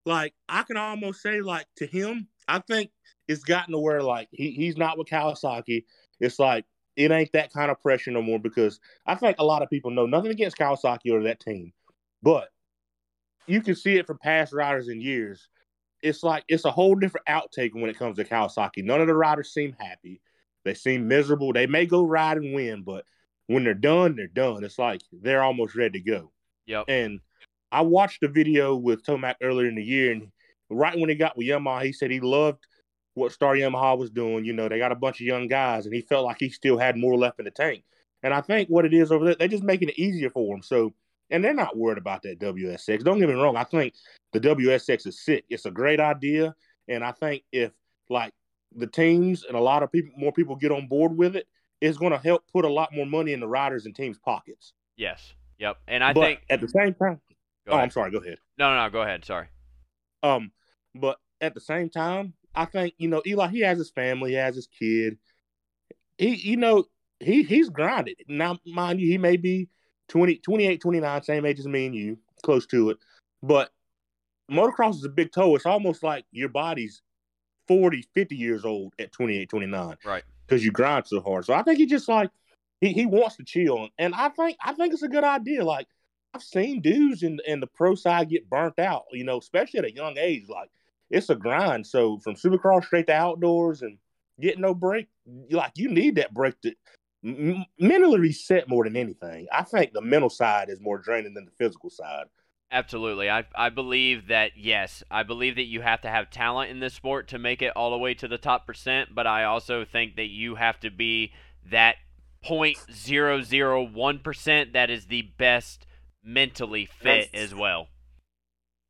like, I can almost say, like, to him, I think it's gotten to where, like, he's not with Kawasaki. It's like, it ain't that kind of pressure no more, because I think a lot of people know, nothing against Kawasaki or that team, but you can see it from past riders and years. It's like, it's a whole different outtake when it comes to Kawasaki. None of the riders seem happy. They seem miserable. They may go ride and win, but when they're done, they're done. It's like, they're almost ready to go. Yep. And I watched a video with Tomac earlier in the year, and right when he got with Yamaha, he said he loved what Star Yamaha was doing. You know, they got a bunch of young guys, and he felt like he still had more left in the tank. And I think what it is over there, they're just making it easier for him. So, and they're not worried about that WSX. Don't get me wrong. I think the WSX is sick. It's a great idea. And I think if, like, the teams and a lot of people, more people get on board with it, it's going to help put a lot more money in the riders and teams' pockets. Yes. Yep. And I think at the same time, I'm sorry. Go ahead. No, go ahead. Sorry. But at the same time, I think, Eli, he has his family, he has his kid. He's grinded. Now, mind you, he may be 20, 28, 29, same age as me and you, close to it. But motocross is a big toe. It's almost like your body's 40, 50 years old at 28, 29. Right. Because you grind so hard. So I think he just like, he wants to chill. And I think it's a good idea. Like, I've seen dudes in the pro side get burnt out, especially at a young age. Like, it's a grind. So from Supercross straight to outdoors and getting no break, like, you need that break to mentally reset more than anything. I think the mental side is more draining than the physical side. Absolutely. I believe that, yes, I believe that you have to have talent in this sport to make it all the way to the top percent, but I also think that you have to be that 0.001% that is the best mentally fit as well.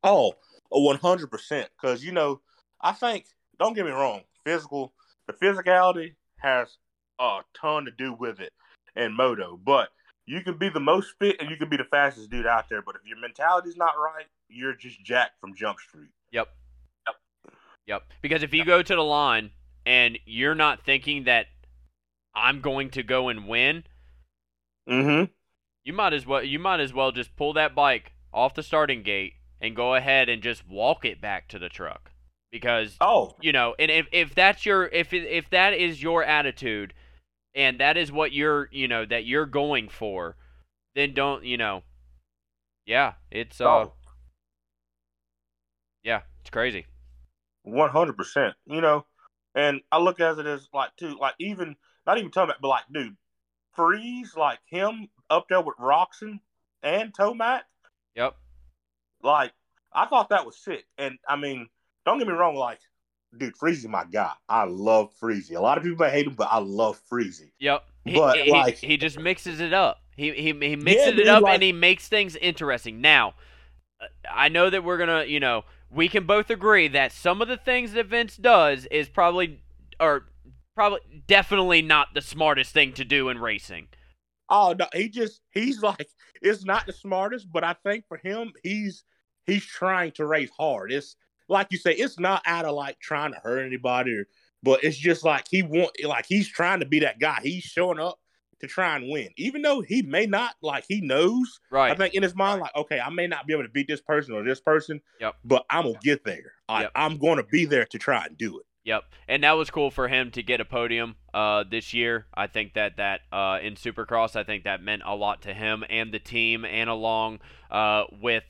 Oh, 100%. Because, I think, don't get me wrong, the physicality has a ton to do with it in moto. But you can be the most fit and you can be the fastest dude out there. But if your mentality's not right, you're just jacked from Jump Street. Yep. Because if you go to the line and you're not thinking that I'm going to go and win, you might as well just pull that bike off the starting gate and go ahead and just walk it back to the truck. Because and if that's your if that is your attitude and that is what you're that you're going for, then don't it's crazy. 100%, and I look at it as like too, like even not even talking about, but like dude, Friese, like him up there with Roczen and Tomac. Yep. Like I thought that was sick, and I mean. Don't get me wrong, like, dude, Friese is my guy. I love Friese. A lot of people may hate him, but I love Friese. Yep. He just mixes it up. He mixes it up, and he makes things interesting. Now, I know that we're going to, we can both agree that some of the things that Vince does is probably definitely not the smartest thing to do in racing. Oh, no, he's like, it's not the smartest, but I think for him, he's trying to race hard. It's, like you say, it's not out of like trying to hurt anybody, but it's just like he's trying to be that guy. He's showing up to try and win, even though he may not. Like he knows, right? I think in his mind, like, okay, I may not be able to beat this person or this person, yep. But I'm gonna get there. I'm gonna be there to try and do it. Yep, and that was cool for him to get a podium this year. I think that in Supercross, I think that meant a lot to him and the team, and along with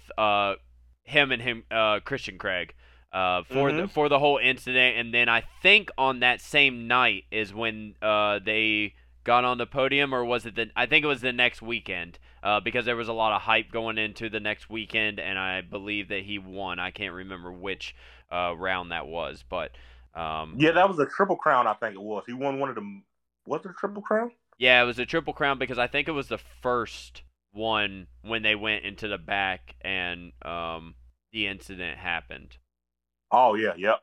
him and Christian Craig. For the whole incident, and then I think on that same night is when they got on the podium, or was it I think it was the next weekend, because there was a lot of hype going into the next weekend, and I believe that he won. I can't remember which round that was, but yeah, that was the Triple Crown. I think it was. He won one of them. Was it a Triple Crown? Yeah, it was a Triple Crown because I think it was the first one when they went into the back and the incident happened. Oh, yeah, yep,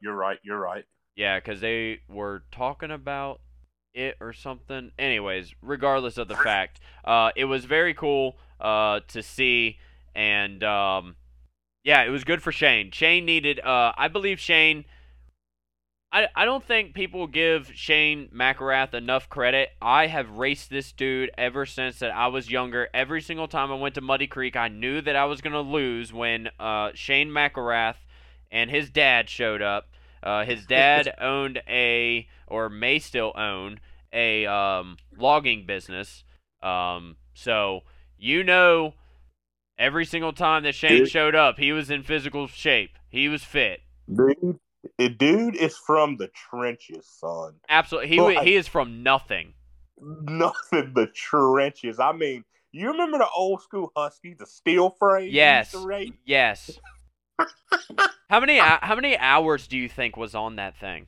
you're right. Yeah, because they were talking about it or something. Anyways, regardless of the fact, it was very cool to see, and, it was good for Shane. Shane needed, I believe Shane, I don't think people give Shane McElrath enough credit. I have raced this dude ever since that I was younger. Every single time I went to Muddy Creek, I knew that I was going to lose when Shane McElrath and his dad showed up. His dad owned may still own a logging business. So every single time that Shane showed up, he was in physical shape. He was fit. Dude is from the trenches, son. Absolutely, he is from nothing. Nothing, the trenches. I mean, you remember the old school Husky, the steel frame? Yes. How many hours do you think was on that thing?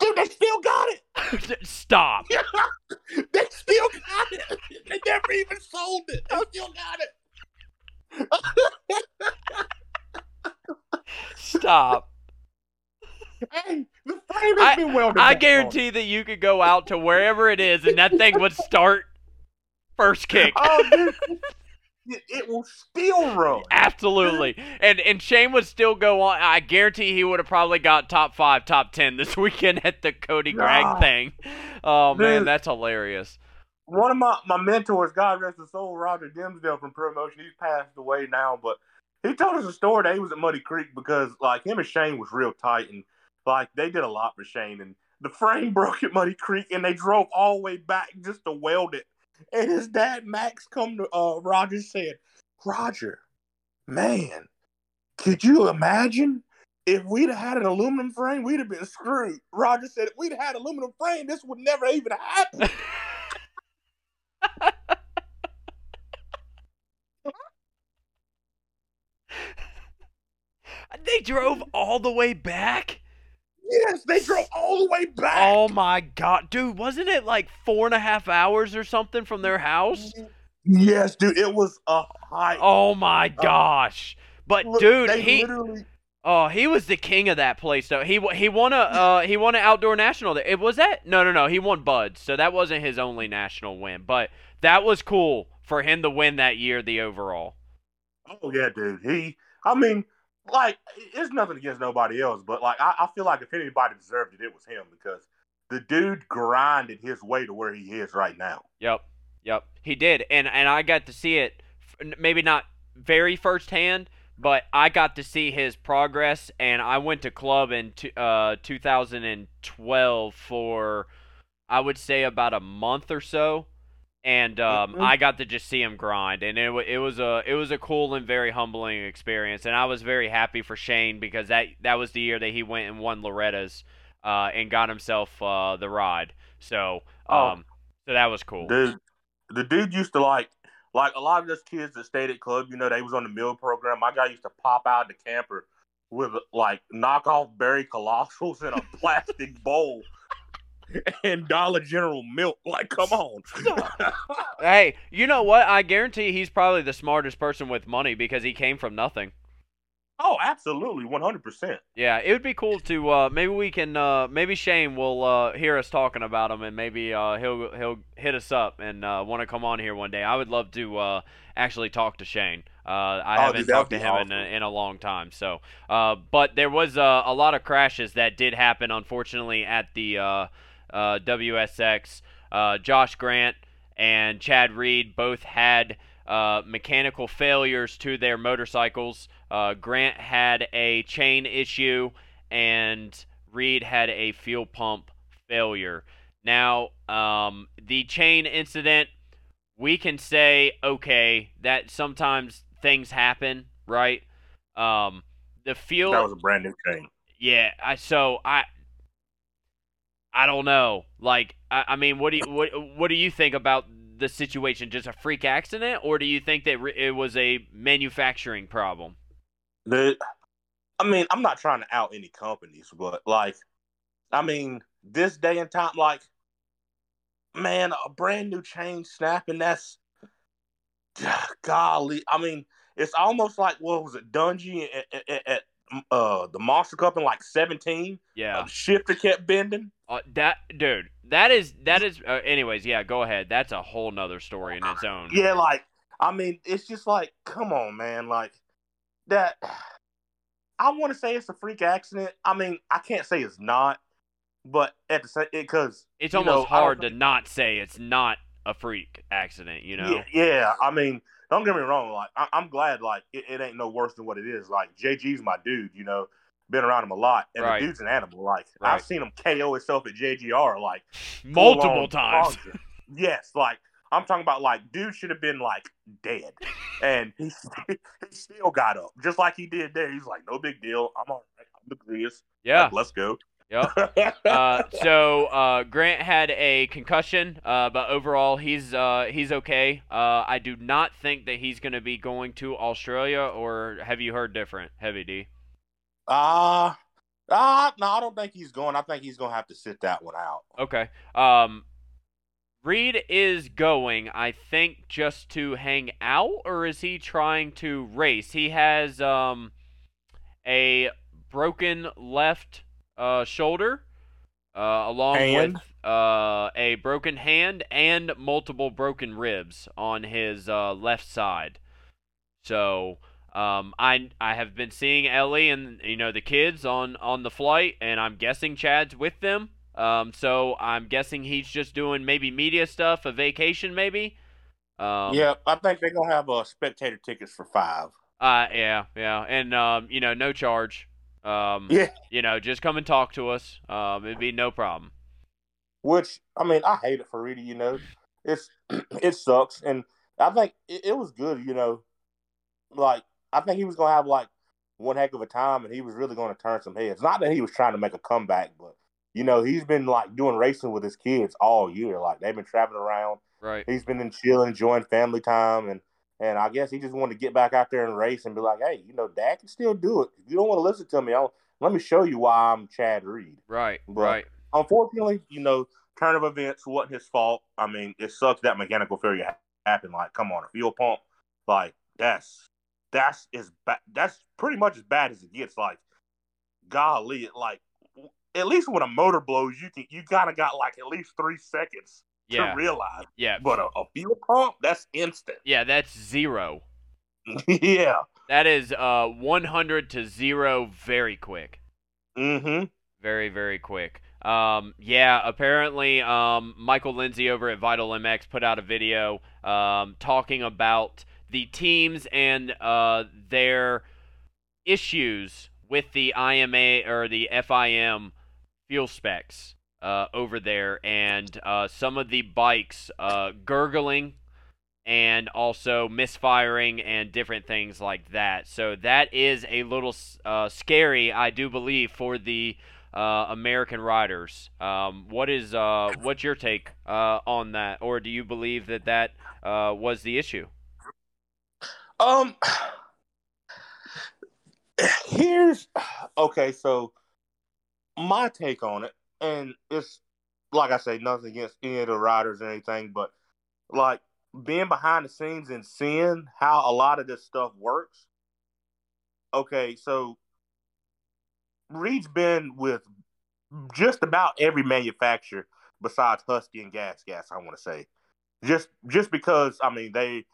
Dude, they still got it. Stop. They still got it. They never even sold it. They still got it. Stop. Hey, the frame has been welded. I guarantee that you could go out to wherever it is, and that thing would start first kick. Oh, dude. it will still run. Absolutely. And Shane would still go on. I guarantee he would have probably got top 5, top 10 this weekend at the Cody Gregg thing. Oh, dude, man, that's hilarious. One of my mentors, God rest his soul, Roger Dimsdale from Promotion, he's passed away now, but he told us a story that he was at Muddy Creek because, like, him and Shane was real tight, and, like, they did a lot for Shane, and the frame broke at Muddy Creek, and they drove all the way back just to weld it. And his dad, Max, come to Roger, said, Roger, man, could you imagine if we'd have had an aluminum frame, we'd have been screwed. Roger said, if we'd have had an aluminum frame, this would never even happen. They drove all the way back? Yes, they drove all the way back. Oh, my God. Dude, wasn't it like 4.5 hours or something from their house? Yes, dude. It was a hike. Oh, my gosh. But, dude, he was the king of that place, though. He won an outdoor national there. Was that? No. He won Buds, so that wasn't his only national win. But that was cool for him to win that year, the overall. Oh, yeah, dude. Like, it's nothing against nobody else, but, like, I feel like if anybody deserved it, it was him because the dude grinded his way to where he is right now. Yep. He did, and I got to see it, maybe not very firsthand, but I got to see his progress, and I went to club in 2012 for, I would say, about a month or so. And I got to just see him grind, and it was a cool and very humbling experience. And I was very happy for Shane because that was the year that he went and won Loretta's and got himself the ride. So so that was cool. Dude, the dude used to like a lot of those kids that stayed at club. You know, they was on the meal program. My guy used to pop out the camper with like knockoff Barry Colossals in a plastic bowl. And Dollar General milk. Like, come on. Hey, you know what? I guarantee he's probably the smartest person with money because he came from nothing. Oh, absolutely. 100%. Yeah, it would be cool to maybe we can maybe Shane will hear us talking about him and maybe he'll hit us up and want to come on here one day. I would love to actually talk to Shane. I haven't talked to him awesome. in a long time. So, but there was a lot of crashes that did happen, unfortunately, at the WSX. Josh Grant and Chad Reed both had mechanical failures to their motorcycles. Grant had a chain issue and Reed had a fuel pump failure. Now, the chain incident, we can say, okay, that sometimes things happen, right? The fuel... That was a brand new chain. Yeah, I don't know. Like, I mean, what do you think about the situation? Just a freak accident, or do you think that it was a manufacturing problem? I'm not trying to out any companies, but like, I mean, this day and time, like, man, a brand new chain snapping. That's golly. I mean, it's almost like what was it, Dungy at the Monster Cup in like 17. Yeah, the shifter kept bending. Anyways, yeah, go ahead. That's a whole nother story in its own. Yeah, like, I mean, it's just like, come on, man. Like, that, I want to say it's a freak accident. I mean, I can't say it's not, but at the same, because it's almost hard to not say it's not a freak accident, you know? Yeah, I mean, don't get me wrong. Like, I'm glad, like, it ain't no worse than what it is. Like, JG's my dude, you know? Been around him a lot, and right. The dude's an animal. Like, right. I've seen him KO himself at JGR like multiple times. Yes, like, I'm talking about, like, dude should have been like dead, and he still got up just like he did there. He's like, no big deal. I'm all right. I'm the greatest. Yeah, like, let's go. Yep. So Grant had a concussion, but overall he's okay. I do not think that he's going to be going to Australia. Or have you heard different, Heavy D? No, I don't think he's going. I think he's going to have to sit that one out. Okay. Reed is going, I think, just to hang out, or is he trying to race? He has a broken left shoulder along with a broken hand and multiple broken ribs on his left side. So I have been seeing Ellie and, you know, the kids on the flight, and I'm guessing Chad's with them. So I'm guessing he's just doing maybe media stuff, a vacation maybe. Yeah, I think they're going to have spectator tickets for $5. Yeah. And, you know, no charge. Yeah. You know, just come and talk to us. It'd be no problem. Which, I mean, I hate it for Reedy, you know. It sucks. And I think it was good, you know. Like, I think he was going to have, like, one heck of a time, and he was really going to turn some heads. Not that he was trying to make a comeback, but, you know, he's been, like, doing racing with his kids all year. Like, they've been traveling around. Right. He's been in chill, enjoying family time, and I guess he just wanted to get back out there and race and be like, hey, you know, Dad can still do it. If you don't want to listen to me, let me show you why I'm Chad Reed. Right, but right. Unfortunately, you know, turn of events wasn't his fault. I mean, it sucks that mechanical failure happened. Like, come on, a fuel pump, like, that's pretty much as bad as it gets. Like, golly, like, at least when a motor blows, you kind of got like at least 3 seconds. Yeah. To realize. Yeah. But a fuel pump, that's instant. Yeah, that's 0. Yeah. That is 100 to 0 very quick. Mm-hmm. Very, very quick. Yeah, apparently Michael Lindsay over at Vital MX put out a video talking about the teams and their issues with the IMA or the FIM fuel specs. Over there, and some of the bikes gurgling and also misfiring and different things like that. So that is a little scary, I do believe, for the American riders. What's your take on that, or do you believe that was the issue? So my take on it. And it's, like I say, nothing against any of the riders or anything, but, like, being behind the scenes and seeing how a lot of this stuff works. Okay, so Reed's been with just about every manufacturer besides Husky and Gas, I want to say. Just because, I mean, they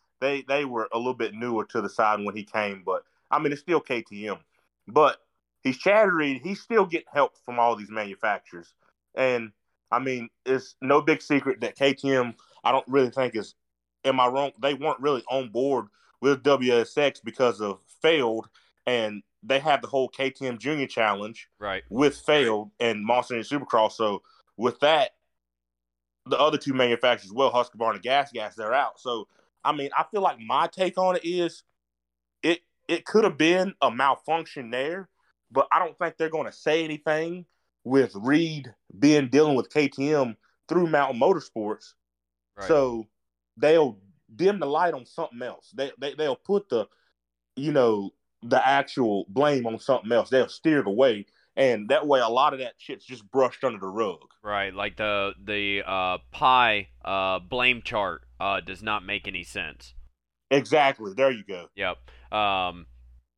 were a little bit newer to the side when he came, but, I mean, it's still KTM. But he's Chad Reed. He's still getting help from all these manufacturers. And, I mean, it's no big secret that KTM, I don't really think is – am I wrong? They weren't really on board with WSX because of Failed, and they had the whole KTM Junior Challenge right. with Failed and Monster Energy Supercross. So, with that, the other two manufacturers, well, Husqvarna and Gas, they're out. So, I mean, I feel like my take on it is it could have been a malfunction there. But I don't think they're going to say anything with Reed being dealing with KTM through Mountain Motorsports. Right. So they'll dim the light on something else. They'll put the, you know, the actual blame on something else. They'll steer it away, and that way a lot of that shit's just brushed under the rug. Right, like the pie blame chart does not make any sense. Exactly. There you go. Yep.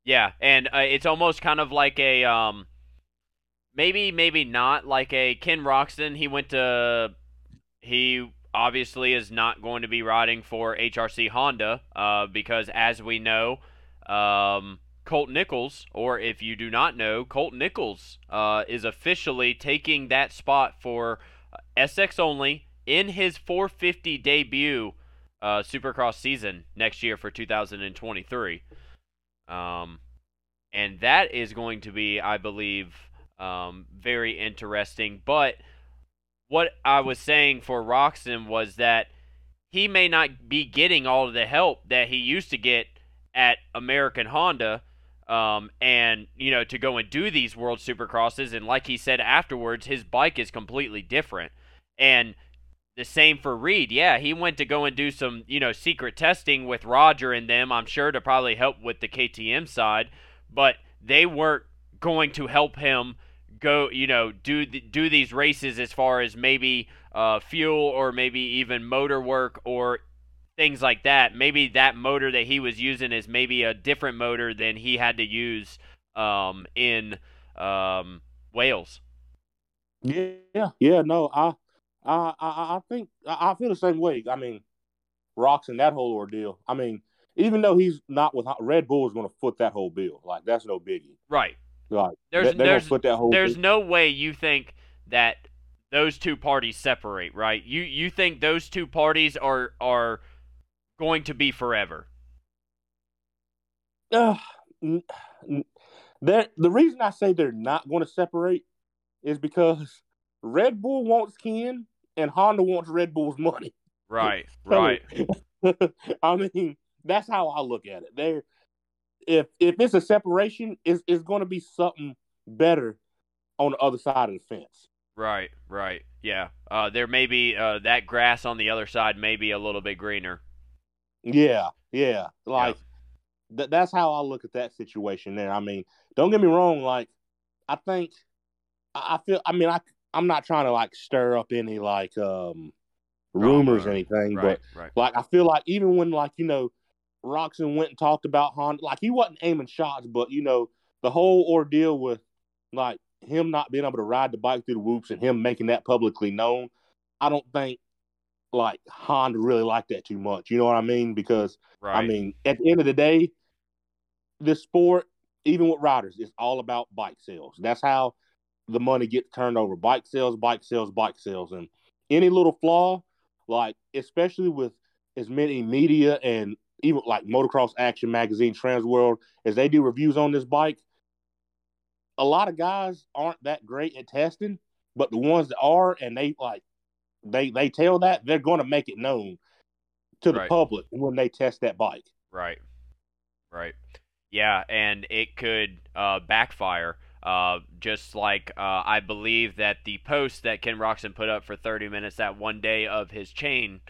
Yeah, and it's almost kind of like a, maybe not, like a Ken Roczen. He obviously is not going to be riding for HRC Honda because, as we know, Colt Nichols, or if you do not know, Colt Nichols is officially taking that spot for SX only in his 450 debut Supercross season next year for 2023. And that is going to be, I believe, very interesting. But what I was saying for Roczen was that he may not be getting all of the help that he used to get at American Honda, and, you know, to go and do these World Supercrosses. And like he said afterwards, his bike is completely different. And the same for Reed. Yeah, he went to go and do some, you know, secret testing with Roger and them, I'm sure, to probably help with the KTM side, but they weren't going to help him go, you know, do these races as far as maybe fuel or maybe even motor work or things like that. Maybe that motor that he was using is maybe a different motor than he had to use in Wales. Yeah, no, I think I feel the same way. I mean, Roczen, that whole ordeal. I mean, even though he's not with Red Bull, is going to foot that whole bill. Like, that's no biggie. Right. Like, there's no way you think that those two parties separate, right? You think those two parties are going to be forever? The reason I say they're not going to separate is because Red Bull wants Ken and Honda wants Red Bull's money. Right, right. I mean, that's how I look at it. They're, if it's a separation, it's going to be something better on the other side of the fence. Right, right. Yeah. There may be that grass on the other side may be a little bit greener. Yeah, yeah. Like, yeah. That's how I look at that situation there. I mean, don't get me wrong. Like, I think I feel – I mean, I'm not trying to, like, stir up any, like, rumors or anything. Right, but, right. Like, I feel like even when, like, you know, Roczen went and talked about Honda, like, he wasn't aiming shots, but, you know, the whole ordeal with, like, him not being able to ride the bike through the whoops and him making that publicly known, I don't think, like, Honda really liked that too much. You know what I mean? Because, right. I mean, at the end of the day, this sport, even with riders, it's all about bike sales. That's how the money gets turned over. Bike sales, bike sales, bike sales. And any little flaw, like, especially with as many media and even, like, Motocross Action Magazine, Transworld, as they do reviews on this bike, a lot of guys aren't that great at testing, but the ones that are, and they like, they tell that, they're going to make it known to the public when they test that bike. Right. Right. Yeah. And it could backfire. Just like, I believe that the post that Ken Roczen put up for 30 minutes that one day of his chain,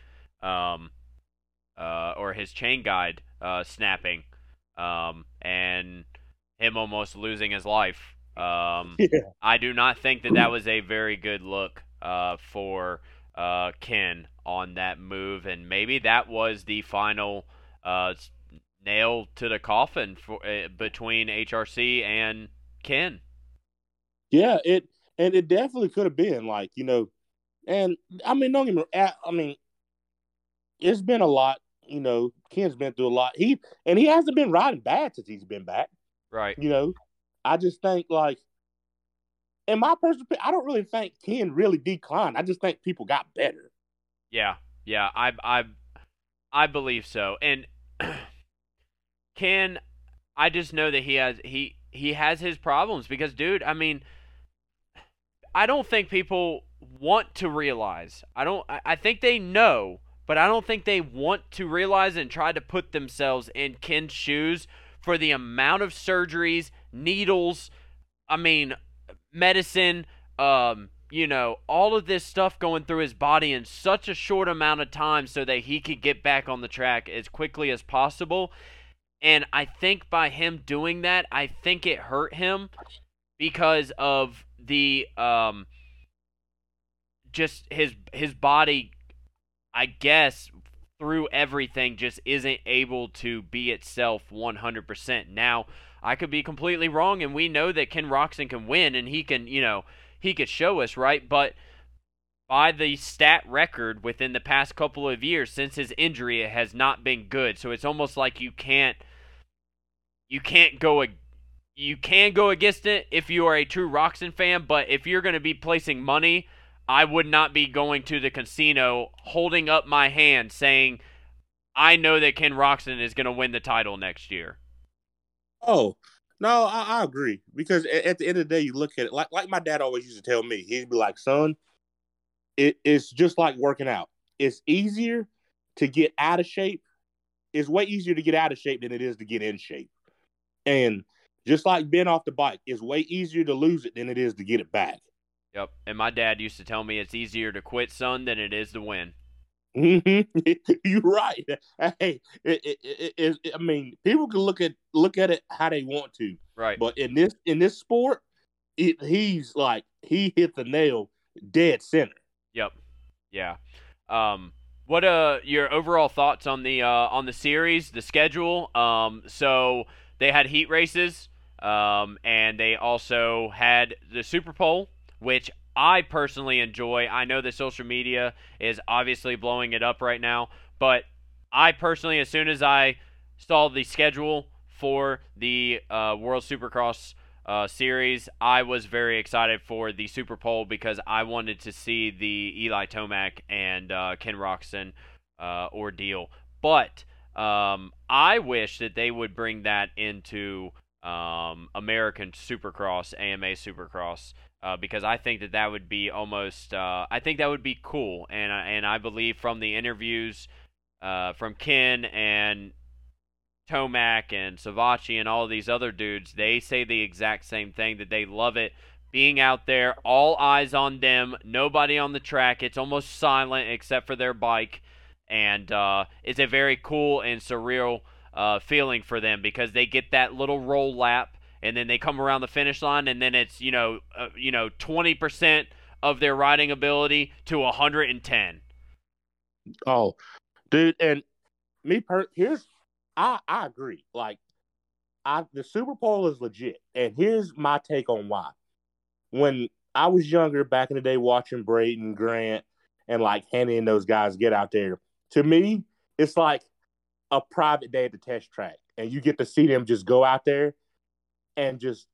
or his chain guide, snapping, and him almost losing his life. Yeah. I do not think that was a very good look for Ken on that move, and maybe that was the final nail to the coffin for between HRC and Ken. Yeah, it definitely could have been, like, you know, and I mean, don't get me wrong, I mean, it's been a lot. You know, Ken's been through a lot. He hasn't been riding bad since he's been back. Right. You know, I just think, like, in my personal opinion, I don't really think Ken really declined. I just think people got better. Yeah, yeah, I believe so. And Ken, I just know that he has his problems because, dude, I mean, I don't think people want to realize. I think they know, but I don't think they want to realize and try to put themselves in Ken's shoes for the amount of surgeries, needles, I mean, medicine, you know, all of this stuff going through his body in such a short amount of time so that he could get back on the track as quickly as possible. And I think by him doing that, I think it hurt him because of the just his body, I guess, through everything just isn't able to be itself 100%. Now, I could be completely wrong, and we know that Ken Roczen can win, and he can, you know, he could show us, right? But by the stat record within the past couple of years since his injury, it has not been good. So it's almost like you can go against it if you are a true Roczen fan, but if you're going to be placing money, I would not be going to the casino holding up my hand saying, I know that Ken Roczen is going to win the title next year. Oh, no, I agree. Because at the end of the day, you look at it, like my dad always used to tell me, he'd be like, son, it's just like working out. It's easier to get out of shape. It's way easier to get out of shape than it is to get in shape. And just like being off the bike, it's way easier to lose it than it is to get it back. Yep, and my dad used to tell me it's easier to quit, son, than it is to win. You're right. Hey, I mean, people can look at it how they want to, right? But in this sport, he's like, he hit the nail dead center. Yep. Yeah. What your overall thoughts on the series, the schedule? So they had heat races, and they also had the Super Pole, which I personally enjoy. I know that social media is obviously blowing it up right now, but I personally, as soon as I saw the schedule for the World Supercross series, I was very excited for the Super Pole because I wanted to see the Eli Tomac and Ken Roczen ordeal. But I wish that they would bring that into American Supercross, AMA Supercross, because I think that that would be almost, I think that would be cool. And I believe from the interviews from Ken and Tomac and Savacci and all these other dudes, they say the exact same thing, that they love it being out there, all eyes on them, nobody on the track. It's almost silent except for their bike, and it's a very cool and surreal feeling for them because they get that little roll lap, and then they come around the finish line, and then it's 20% of their riding ability to 110. Oh, dude, and me here's. I agree. Like, the Super Bowl is legit, and here's my take on why. When I was younger, back in the day, watching Braden, Grant, and like Hanny and those guys get out there, to me, it's like a private day at the test track, and you get to see them just go out there and just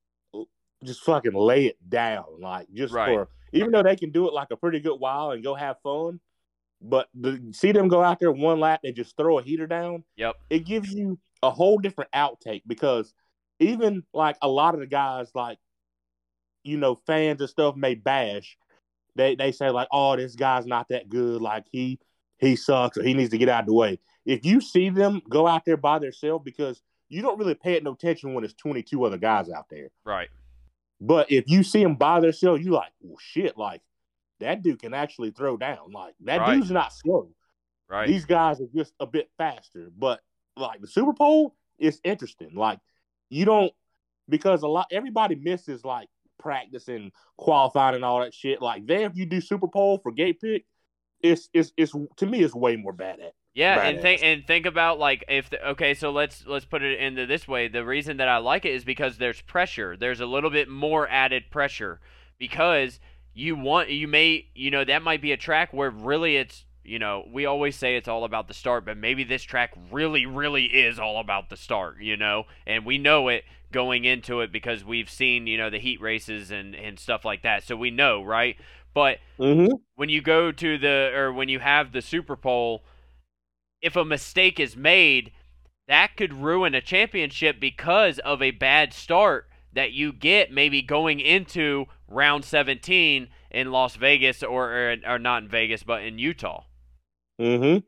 fucking lay it down, like just right. For even though they can do it like a pretty good while and go have fun. But see them go out there one lap and just throw a heater down. Yep, it gives you a whole different outtake because even like a lot of the guys, like fans and stuff may bash. They say like, "Oh, this guy's not that good. Like he sucks, or he needs to get out of the way." If you see them go out there by themselves, because you don't really pay it no attention when there's 22 other guys out there, right? But if you see them by themselves, you like, "Well, shit, like." That dude can actually throw down. Like, that right. Dude's not slow. Right. These guys are just a bit faster. But, like, the Super Bowl is interesting. Like, you don't – because everybody misses, like, practice and qualifying and all that shit. Like, there, if you do Super Bowl for gate pick, it's to me, it's way more badass. Yeah, and think about, like, if – okay, so let's put it into this way. The reason that I like it is because there's pressure. There's a little bit more added pressure because – that might be a track where really it's, we always say it's all about the start, but maybe this track really, really is all about the start, and we know it going into it because we've seen, the heat races and stuff like that. So we know, right? But when you go to when you have the Super Bowl, if a mistake is made, that could ruin a championship because of a bad start that you get maybe going into round 17 in Las Vegas or not in Vegas, but in Utah. Mm-hmm.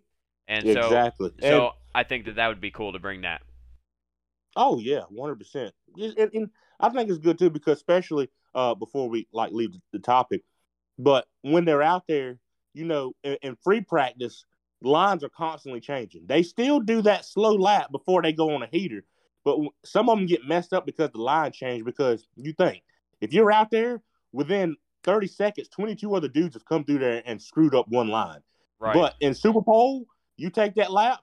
And so, exactly. So and, I think that would be cool to bring that. Oh yeah. 100%. And I think it's good too, because especially before we like leave the topic, but when they're out there, in free practice, lines are constantly changing. They still do that slow lap before they go on a heater, but some of them get messed up because the line changed, because you think if you're out there within 30 seconds, 22 other dudes have come through there and screwed up one line. Right. But in Super Bowl, you take that lap.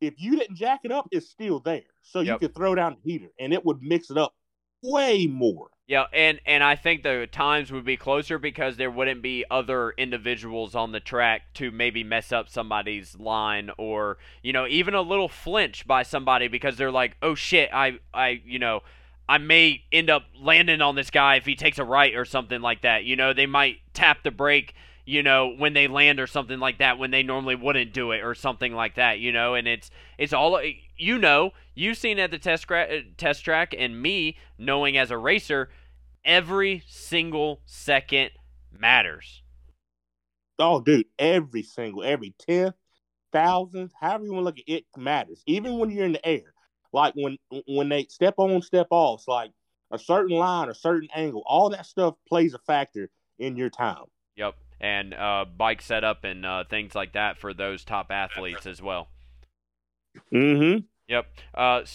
If you didn't jack it up, it's still there. So yep. You could throw down the heater, and it would mix it up way more. Yeah, and I think the times would be closer because there wouldn't be other individuals on the track to maybe mess up somebody's line or, even a little flinch by somebody because they're like, oh, shit, I may end up landing on this guy if he takes a right or something like that. They might tap the brake, when they land or something like that, when they normally wouldn't do it or something like that, and it's all, you've seen at the test track, and me knowing as a racer, every single second matters. Oh, dude, every 10th, thousandth, however you want to look at it, matters. Even when you're in the air. Like, when they step on, step off, like, a certain line, a certain angle, all that stuff plays a factor in your time. Yep, and bike setup and things like that for those top athletes as well. Mm-hmm. Yep. But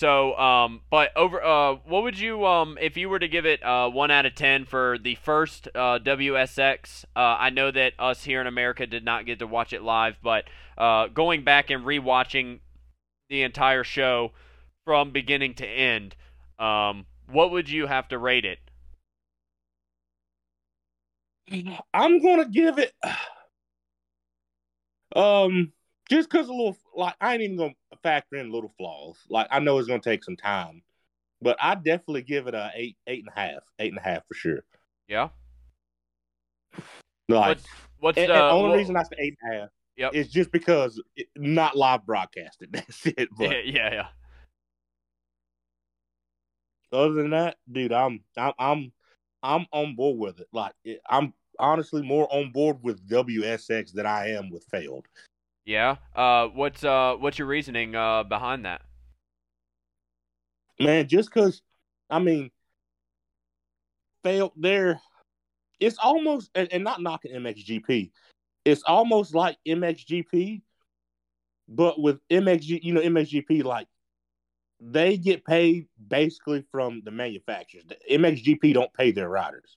over, what would you, if you were to give it 1 out of 10 for the first WSX? I know that us here in America did not get to watch it live, but going back and rewatching the entire show from beginning to end, what would you have to rate it? I'm gonna give it just because a little, like, I ain't even going to factor in little flaws. Like, I know it's going to take some time, but I definitely give it a eight and a half for sure. Yeah. Like, the only reason I say 8.5 yep. is just because it's not live broadcasted. That's it. But yeah. Other than that, dude, I'm on board with it. Like, I'm honestly more on board with WSX than I am with failed. Yeah. What's your reasoning behind that? Man, just because, I mean, failed there. It's almost, and not knocking MXGP, it's almost like MXGP, but with MXGP, like, they get paid basically from the manufacturers. The MXGP don't pay the riders.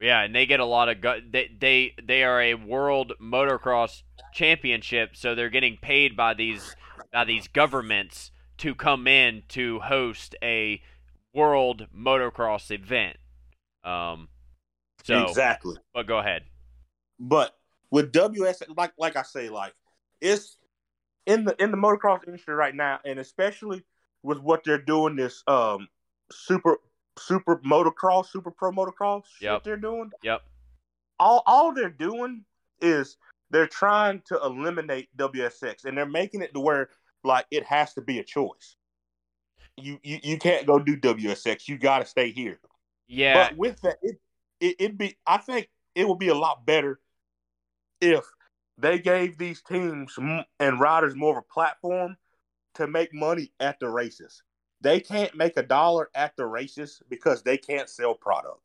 Yeah, and they get a lot of they are a world motocross championship, so they're getting paid by these governments to come in to host a world motocross event. So exactly. But go ahead. But with WS, like I say, like, it's in the motocross industry right now, and especially with what they're doing, this super pro motocross yep. shit they're doing. Yep. All they're doing is they're trying to eliminate WSX, and they're making it to where, like, it has to be a choice. You can't go do WSX. You got to stay here. Yeah. But with that, I think it would be a lot better if they gave these teams and riders more of a platform to make money at the races. They can't make a dollar at the races because they can't sell product.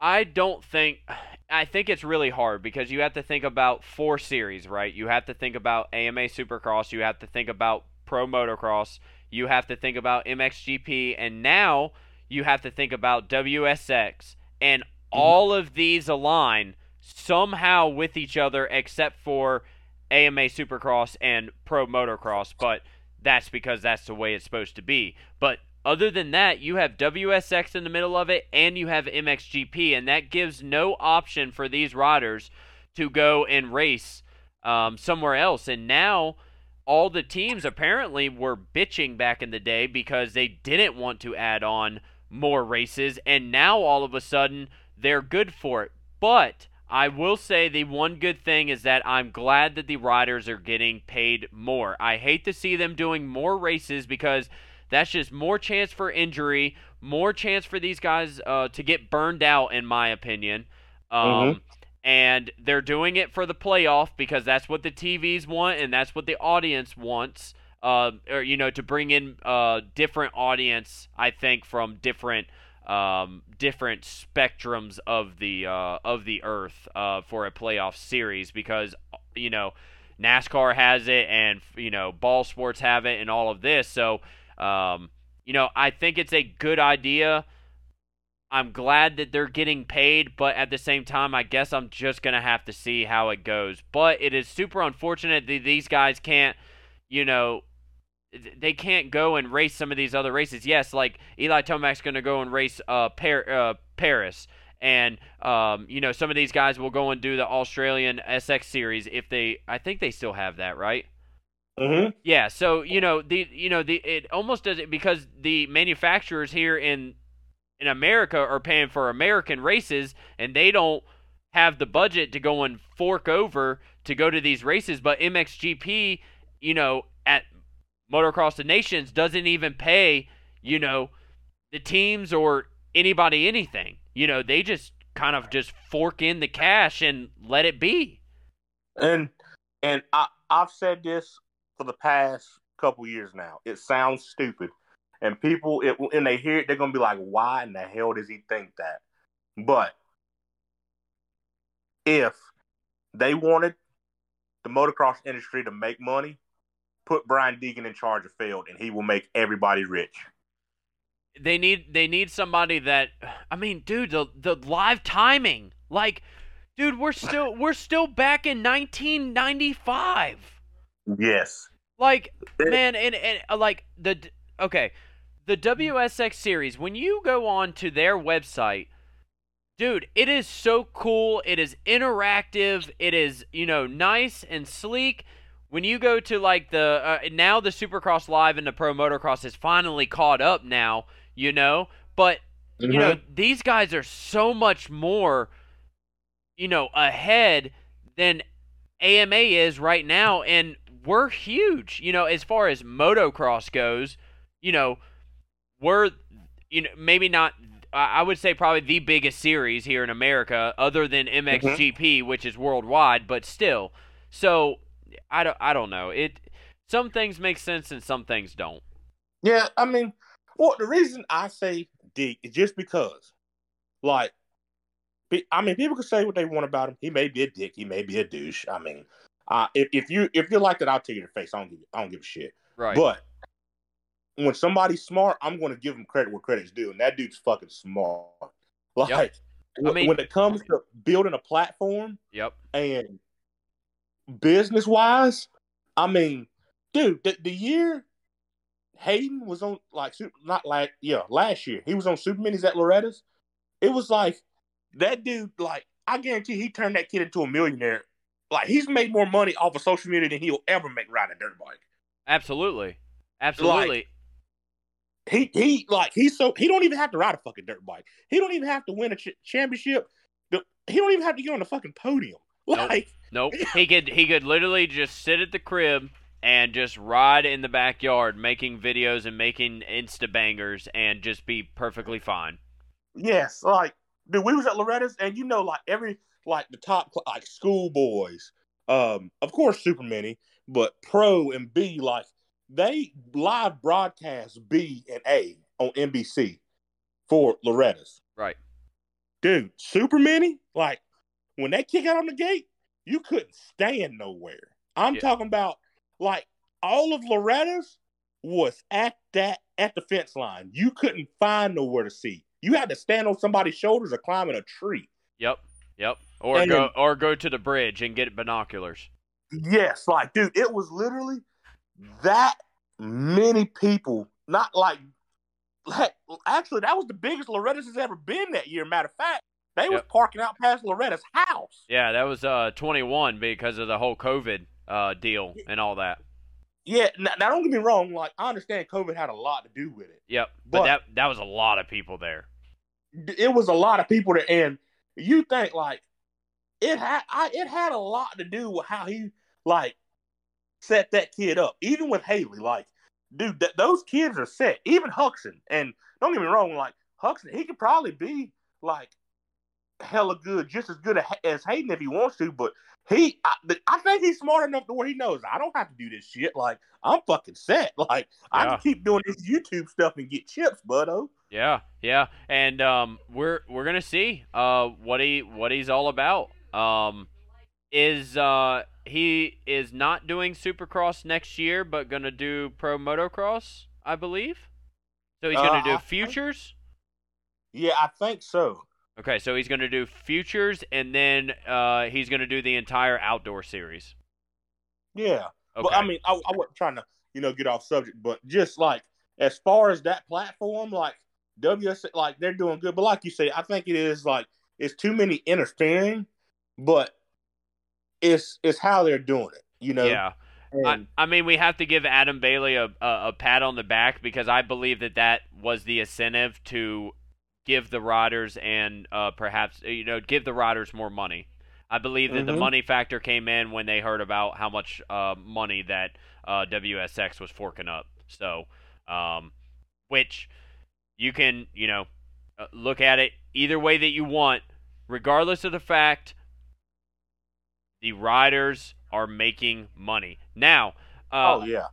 I think it's really hard because you have to think about 4 series, right? You have to think about AMA Supercross. You have to think about Pro Motocross. You have to think about MXGP. And now you have to think about WSX. And all of these align somehow with each other except for AMA Supercross and Pro Motocross, but that's because that's the way it's supposed to be. But other than that, you have WSX in the middle of it and you have MXGP, and that gives no option for these riders to go and race somewhere else. And now all the teams apparently were bitching back in the day because they didn't want to add on more races, and now all of a sudden they're good for it. But I will say the one good thing is that I'm glad that the riders are getting paid more. I hate to see them doing more races because that's just more chance for injury, more chance for these guys to get burned out, in my opinion. And they're doing it for the playoff because that's what the TVs want and that's what the audience wants. To bring in different audience, I think, from different spectrums of the earth for a playoff series because, you know, NASCAR has it and, you know, ball sports have it and all of this. So, I think it's a good idea. I'm glad that they're getting paid, but at the same time, I guess I'm just going to have to see how it goes. But it is super unfortunate that these guys can't, you know, they can't go and race some of these other races. Yes, like Eli Tomac's going to go and race Paris. And, some of these guys will go and do the Australian SX series if they – I think they still have that, right? Mm-hmm. Yeah, so, it almost does it because the manufacturers here in America are paying for American races, and they don't have the budget to go and fork over to go to these races. But MXGP, at – Motocross the Nations doesn't even pay, the teams or anybody anything. They just kind of just fork in the cash and let it be. And I've said this for the past couple years now. It sounds stupid. And people, when they hear it, they're going to be like, why in the hell does he think that? But if they wanted the motocross industry to make money, put Brian Deegan in charge of Feld, and he will make everybody rich. They need somebody that, I mean, dude, the live timing, like, dude, we're still back in 1995. Yes. Like, man, and like the WSX series. When you go on to their website, dude, it is so cool. It is interactive. It is nice and sleek. when you go to like the now the Supercross Live and the Pro Motocross is finally caught up now, you know, but you know, these guys are so much more, you know, ahead than AMA is right now, and we're huge, you know, as far as motocross goes. You know, we're, you know, maybe not, I would say probably the biggest series here in America other than MXGP, which is worldwide, but still. So I don't know. It, some things make sense and some things don't. Yeah, I mean, well, the reason I say D is just because, like, I mean, people can say what they want about him. He may be a dick. He may be a douche. I mean, if you like that, I'll tell you in the face. I don't give a shit. Right. But when somebody's smart, I'm going to give him credit where credit's due, and that dude's fucking smart. Like, when it comes to building a platform, and business wise, I mean, dude, the year Hayden was on, like, last year he was on Super Minis at Loretta's. It was like, that dude, like, I guarantee he turned that kid into a millionaire. Like, he's made more money off of social media than he'll ever make riding a dirt bike. Absolutely. Absolutely. Like, he don't even have to ride a fucking dirt bike. He don't even have to win a championship. He don't even have to get on the fucking podium. Like, nope. He could literally just sit at the crib and just ride in the backyard making videos and making Insta bangers and just be perfectly fine. Yes, like, dude, we was at Loretta's, and you know, like, every, like, the top, like, schoolboys, of course, Super Mini, but Pro and B, like, they live broadcast B and A on NBC for Loretta's. Right. Dude, Super Mini, like, when they kick out on the gate, you couldn't stand nowhere. I'm talking about, like, all of Loretta's was at the fence line. You couldn't find nowhere to see. You had to stand on somebody's shoulders or climb in a tree. Yep. Or go to the bridge and get binoculars. Yes, like, dude, it was literally that many people. Not like actually, that was the biggest Loretta's has ever been that year. Matter of fact, they was parking out past Loretta's house. Yeah, that was 21 because of the whole COVID deal and all that. Yeah, now don't get me wrong. Like, I understand COVID had a lot to do with it. Yep, but that was a lot of people there. It was a lot of people there, and you think, like, it had a lot to do with how he, like, set that kid up. Even with Haley, like, dude, those kids are set. Even Huxon, and don't get me wrong, like, Huxon, he could probably be, like, hella good, just as good as Hayden if he wants to, but I think he's smart enough to where he knows, I don't have to do this shit. Like, I'm fucking set. Like, I can keep doing this YouTube stuff and get chips, buddo. Yeah. And we're gonna see what he's all about. He is not doing Supercross next year, but gonna do Pro Motocross, I believe. So he's gonna do futures. I think so. Okay, so he's going to do futures, and then he's going to do the entire outdoor series. Yeah. Okay. But, I mean, I wasn't trying to, you know, get off subject, but just, like, as far as that platform, like, WSA, like, they're doing good. But like you say, I think it is, like, it's too many interfering, but it's how they're doing it, you know? Yeah. I mean, we have to give Adam Bailey a pat on the back, because I believe that was the incentive to – give the riders and perhaps, you know, give the riders more money. I believe that the money factor came in when they heard about how much money that WSX was forking up. So, which you can, you know, look at it either way that you want. Regardless of the fact, the riders are making money. Now,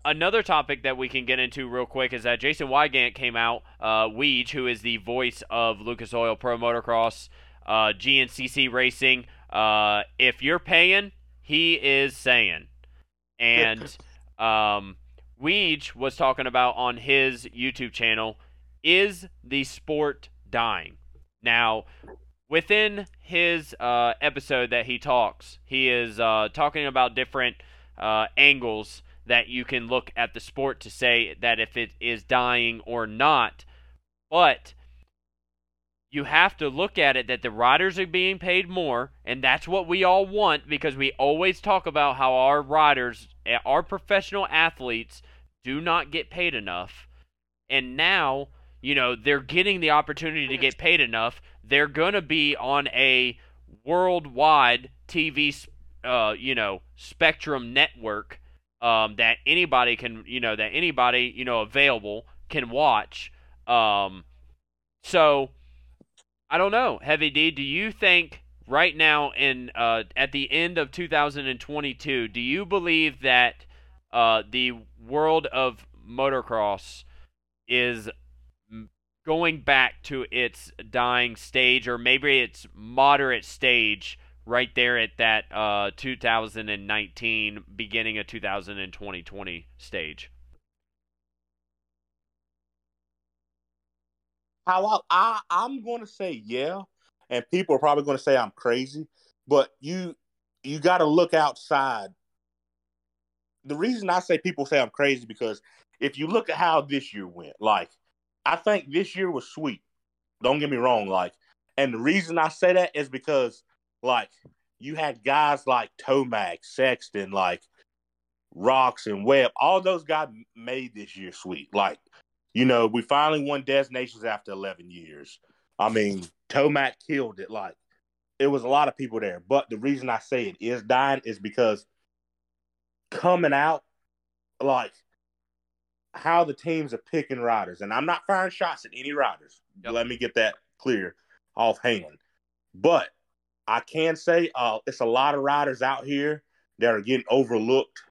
another topic that we can get into real quick is that Jason Wygant came out, Weege, who is the voice of Lucas Oil Pro Motocross, GNCC Racing. If you're paying, he is saying. And Weege was talking about on his YouTube channel, is the sport dying? Now, within his episode that he talks, he is talking about different angles that you can look at the sport to say that if it is dying or not. But you have to look at it that the riders are being paid more, and that's what we all want, because we always talk about how our riders, our professional athletes, do not get paid enough. And now, you know, they're getting the opportunity to get paid enough. They're going to be on a worldwide TV, spectrum network that anybody can, available can watch. So I don't know. Heavy D, do you think right now in at the end of 2022, do you believe that the world of motocross is going back to its dying stage, or maybe its moderate stage right there at that 2019, beginning of 2020 stage? I'm going to say yeah, and people are probably going to say I'm crazy, but you got to look outside. The reason I say people say I'm crazy, because if you look at how this year went, like, I think this year was sweet. Don't get me wrong, like, and the reason I say that is because, like, you had guys like Tomac, Sexton, like, Roczen, Webb, all those guys made this year sweet. Like, you know, we finally won designations after 11 years. I mean, Tomac killed it. Like, it was a lot of people there. But the reason I say it is dying is because coming out, like, how the teams are picking riders. And I'm not firing shots at any riders. Yep. Let me get that clear offhand. But I can say it's a lot of riders out here that are getting overlooked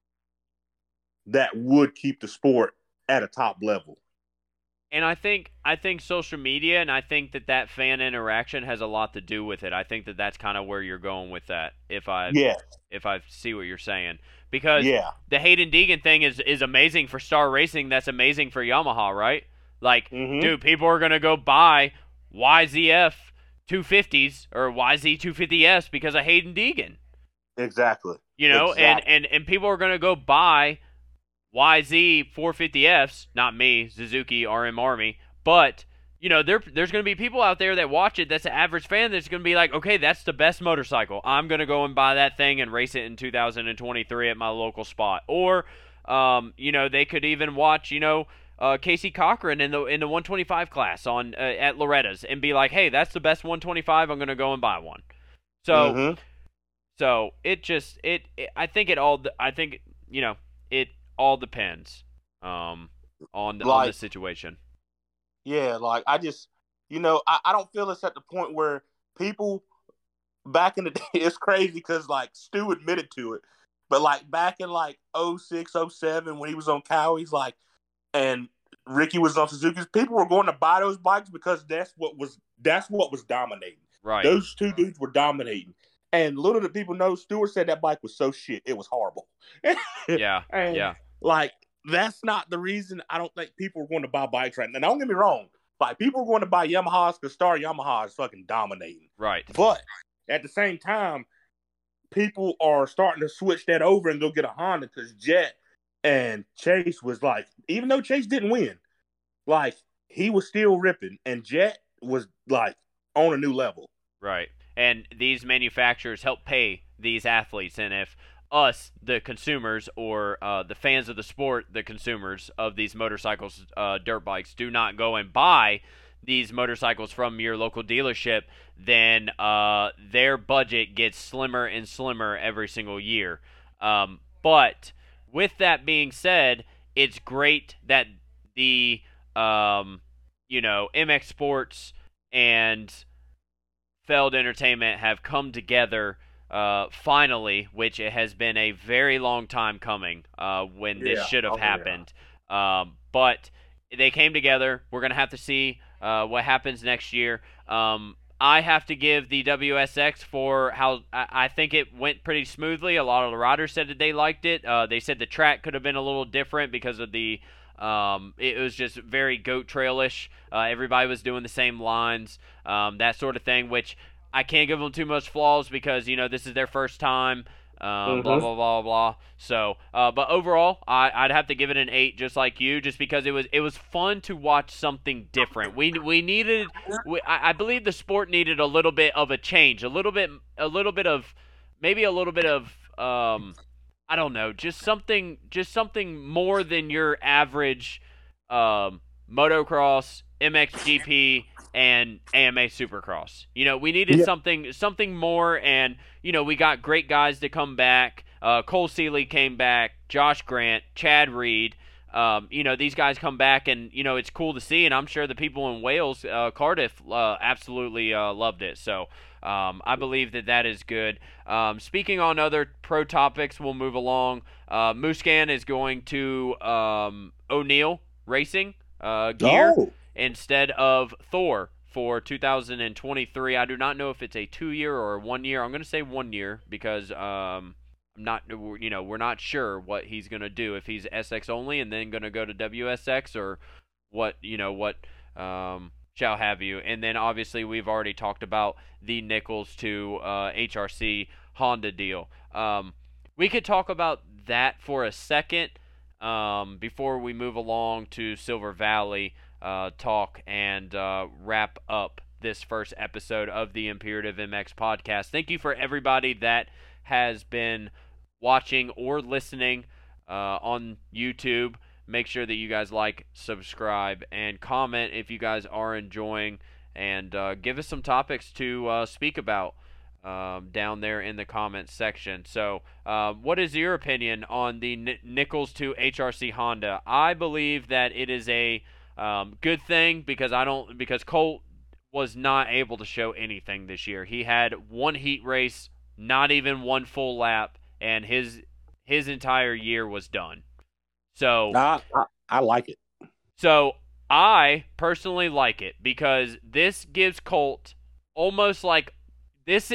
that would keep the sport at a top level. And I think social media, and I think that fan interaction has a lot to do with it. I think that's kind of where you're going with that, if I see what you're saying. Because the Hayden Deegan thing is amazing for Star Racing. That's amazing for Yamaha, right? Like, dude, people are going to go buy YZF 250s or YZ 250S because of Hayden Deegan. Exactly. You know, exactly. And people are going to go buy YZ 450Fs, not me, Suzuki, RM Army, but, you know, there's going to be people out there that watch it, that's an average fan, that's going to be like, okay, that's the best motorcycle. I'm going to go and buy that thing and race it in 2023 at my local spot. Or, they could even watch, Casey Cochran in the 125 class on at Loretta's and be like, hey, that's the best 125, I'm going to go and buy one. So, so it just, it all depends on the situation. Yeah, like, I just, I don't feel it's at the point where people back in the day, it's crazy because, like, Stu admitted to it, but, like, back in, like, 06, 07 when he was on Cowie's, like, and Ricky was on Suzuki's, people were going to buy those bikes because that's what was dominating. Right. Those two dudes were dominating. And little did people know, Stewart said that bike was so shit, it was horrible. Yeah, yeah. Like, that's not the reason I don't think people are going to buy bikes right now. And don't get me wrong. Like, people are going to buy Yamahas because Star Yamaha is fucking dominating. Right. But at the same time, people are starting to switch that over and go get a Honda because Jet and Chase was like, even though Chase didn't win, like, he was still ripping. And Jet was, like, on a new level. Right. And these manufacturers help pay these athletes. And if us, the consumers, or the fans of the sport, the consumers of these motorcycles, dirt bikes, do not go and buy these motorcycles from your local dealership, then their budget gets slimmer and slimmer every single year. But with that being said, it's great that the MX Sports and Feld Entertainment have come together. Finally, which it has been a very long time coming when this should have happened. Yeah. But they came together. We're going to have to see what happens next year. I have to give the WSX for how I think it went pretty smoothly. A lot of the riders said that they liked it. They said the track could have been a little different because of the it was just very goat trailish. Everybody was doing the same lines, that sort of thing, which I can't give them too much flaws because, this is their first time blah, blah, blah, blah. So, but overall, I'd have to give it an 8, just like you, just because it was fun to watch something different. I believe the sport needed a little bit of a change, a little bit of I don't know, just something more than your average motocross, MXGP, and AMA Supercross. You know, we needed something more, and you know, we got great guys to come back. Cole Seeley came back, Josh Grant, Chad Reed. You know, these guys come back, and you know, it's cool to see. And I'm sure the people in Wales, Cardiff, absolutely loved it. So I believe that is good. Speaking on other pro topics, we'll move along. Muscan is going to O'Neill Racing gear instead of Thor for 2023. I do not know if it's a 2-year or a 1-year. I'm going to say 1 year because we're not sure what he's going to do, if he's SX only and then going to go to WSX or what shall have you. And then obviously we've already talked about the Nichols to HRC Honda deal. We could talk about that for a second before we move along to Silver Valley talk and wrap up this first episode of the Imperative MX podcast. Thank you for everybody that has been watching or listening on YouTube. Make sure that you guys like, subscribe, and comment if you guys are enjoying, and give us some topics to speak about down there in the comments section. So what is your opinion on the Nichols to HRC Honda? I believe that it is a good thing because Colt was not able to show anything this year. He had one heat race, not even one full lap, and his entire year was done. So I like it. So I personally like it because this gives Colt almost like this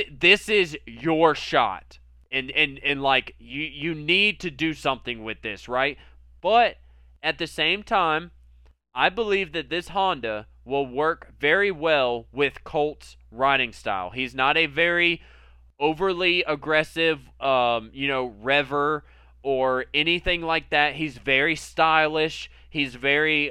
is your shot, and like you need to do something with this, right? But at the same time, I believe that this Honda will work very well with Colt's riding style. He's not a very overly aggressive, rever or anything like that. He's very stylish. He's very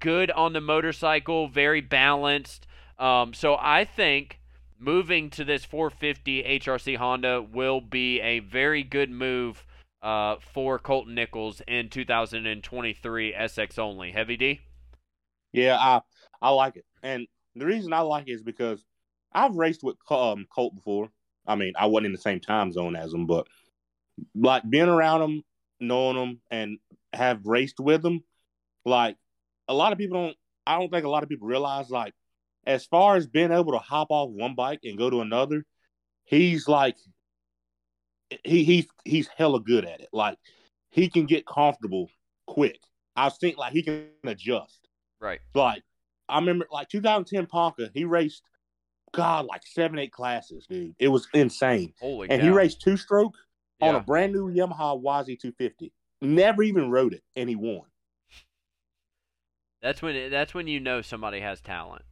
good on the motorcycle, very balanced. So I think moving to this 450 HRC Honda will be a very good move for Colt Nichols in 2023 SX only. Heavy D? Yeah, I like it. And the reason I like it is because I've raced with Colt before. I mean, I wasn't in the same time zone as him, but like being around them, knowing them, and have raced with them, like I don't think a lot of people realize, like, as far as being able to hop off one bike and go to another, he's like, he's hella good at it. Like, he can get comfortable quick. I've seen, like, he can adjust. Right. Like, I remember, like, 2010 Ponca, he raced, God, like 7-8 classes, dude. It was insane. Holy cow. And he raced two-stroke. Yeah. On a brand new Yamaha YZ250, never even rode it, and he won. That's when you know somebody has talent.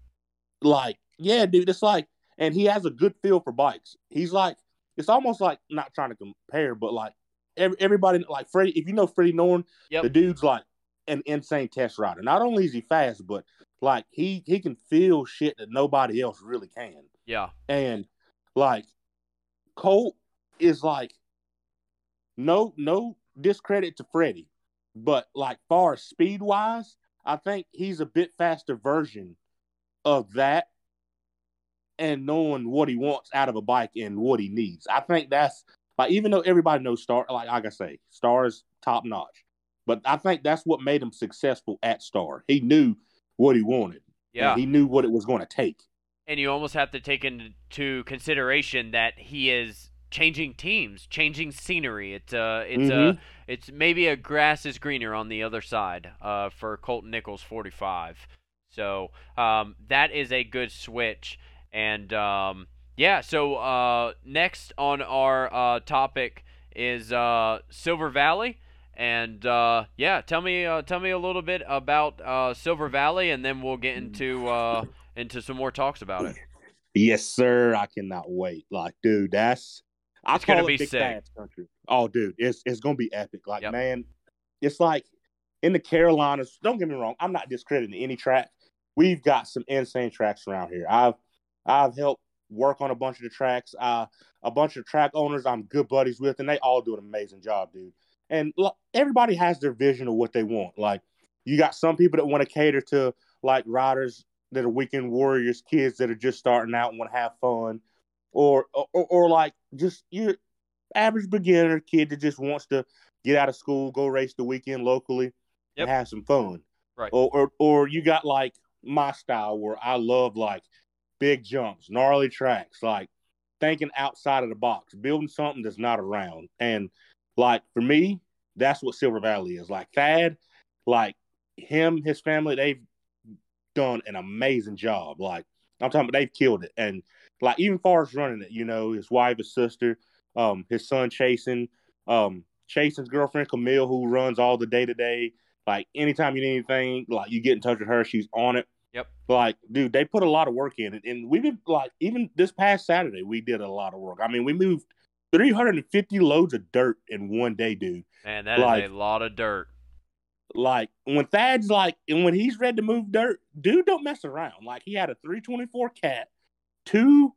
Like, yeah, dude, it's like, and he has a good feel for bikes. He's like, it's almost like, not trying to compare, but like everybody, like Freddie, if you know Freddie Norton, the dude's like an insane test rider. Not only is he fast, but like he can feel shit that nobody else really can. Yeah, and like Colt is like. No discredit to Freddie, but like far as speed wise, I think he's a bit faster version of that, and knowing what he wants out of a bike and what he needs. I think that's like, even though everybody knows Star, like I say, Star is top notch, but I think that's what made him successful at Star. He knew what he wanted. Yeah, and he knew what it was going to take. And you almost have to take into consideration that he is changing teams, changing scenery. It's maybe a grass is greener on the other side for Colt Nichols 45. So that is a good switch. And so next on our topic is Silver Valley. And tell me a little bit about Silver Valley, and then we'll get into some more talks about it. Yes, sir. I cannot wait. Like, dude, that's It's going to be sick. Oh, dude, it's going to be epic. Like, yep. Man, it's like in the Carolinas. Don't get me wrong. I'm not discrediting any track. We've got some insane tracks around here. I've helped work on a bunch of the tracks. A bunch of track owners I'm good buddies with, and they all do an amazing job, dude. And look, everybody has their vision of what they want. Like, you got some people that want to cater to, like, riders that are weekend warriors, kids that are just starting out and want to have fun. Or like, just your average beginner kid that just wants to get out of school, go race the weekend locally, and have some fun. Right. Or you got, like, my style where I love, like, big jumps, gnarly tracks, like, thinking outside of the box, building something that's not around. And, like, for me, that's what Silver Valley is. Like, Thad, like, him, his family, they've done an amazing job. Like, I'm talking about, they've killed it. And, like, even far as running it, you know, his wife, his sister, his son, Chasen, Chasen's girlfriend, Camille, who runs all the day-to-day. Like, anytime you need anything, like, you get in touch with her, she's on it. Yep. Like, dude, they put a lot of work in it. And we did, like, even this past Saturday, we did a lot of work. I mean, we moved 350 loads of dirt in one day, dude. Man, that, like, is a lot of dirt. Like, when Thad's, like, and when he's ready to move dirt, dude don't mess around. Like, he had a 324 Cat, two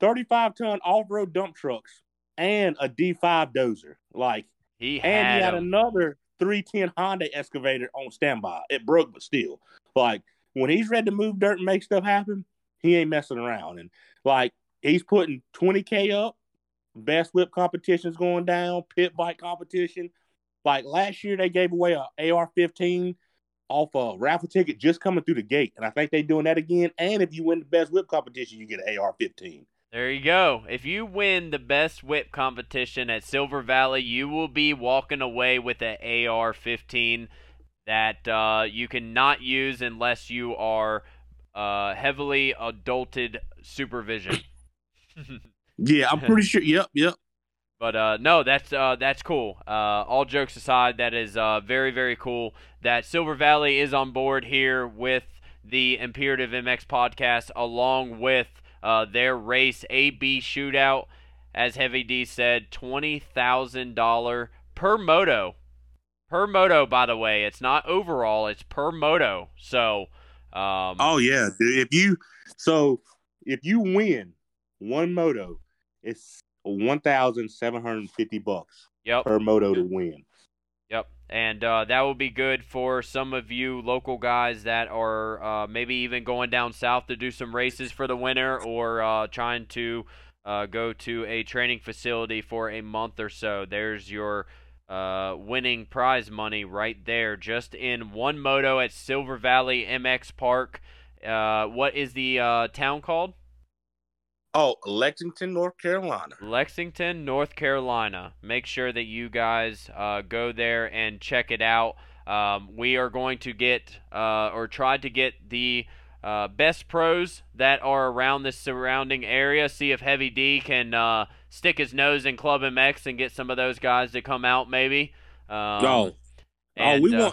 35-ton off-road dump trucks, and a D5 dozer. Like, he had another 310 Honda excavator on standby. It broke, but still. Like, when he's ready to move dirt and make stuff happen, he ain't messing around. And, like, he's putting 20K up, best whip competition's going down, pit bike competition. Like, last year, they gave away an AR-15 off a raffle ticket just coming through the gate. And I think they're doing that again. And if you win the best whip competition, you get an AR-15. There you go. If you win the best whip competition at Silver Valley, you will be walking away with an AR-15 that you cannot use unless you are heavily adulted supervision. Yeah, I'm pretty sure. Yep. But no, that's cool. All jokes aside, that is very, very cool that Silver Valley is on board here with the Imperative MX podcast, along with their race AB shootout. As Heavy D said, $20,000 per moto. Per moto, by the way, it's not overall; it's per moto. So, oh yeah, if you win one moto, it's $1,750 per moto to win. Yep, and that will be good for some of you local guys that are maybe even going down south to do some races for the winter, or trying to go to a training facility for a month or so. There's your winning prize money right there, just in one moto at Silver Valley MX Park. What is the town called? Oh, Lexington, North Carolina. Lexington, North Carolina. Make sure that you guys go there and check it out. We are going to get or try to get the best pros that are around the surrounding area. See if Heavy D can stick his nose in Club MX and get some of those guys to come out maybe. We want,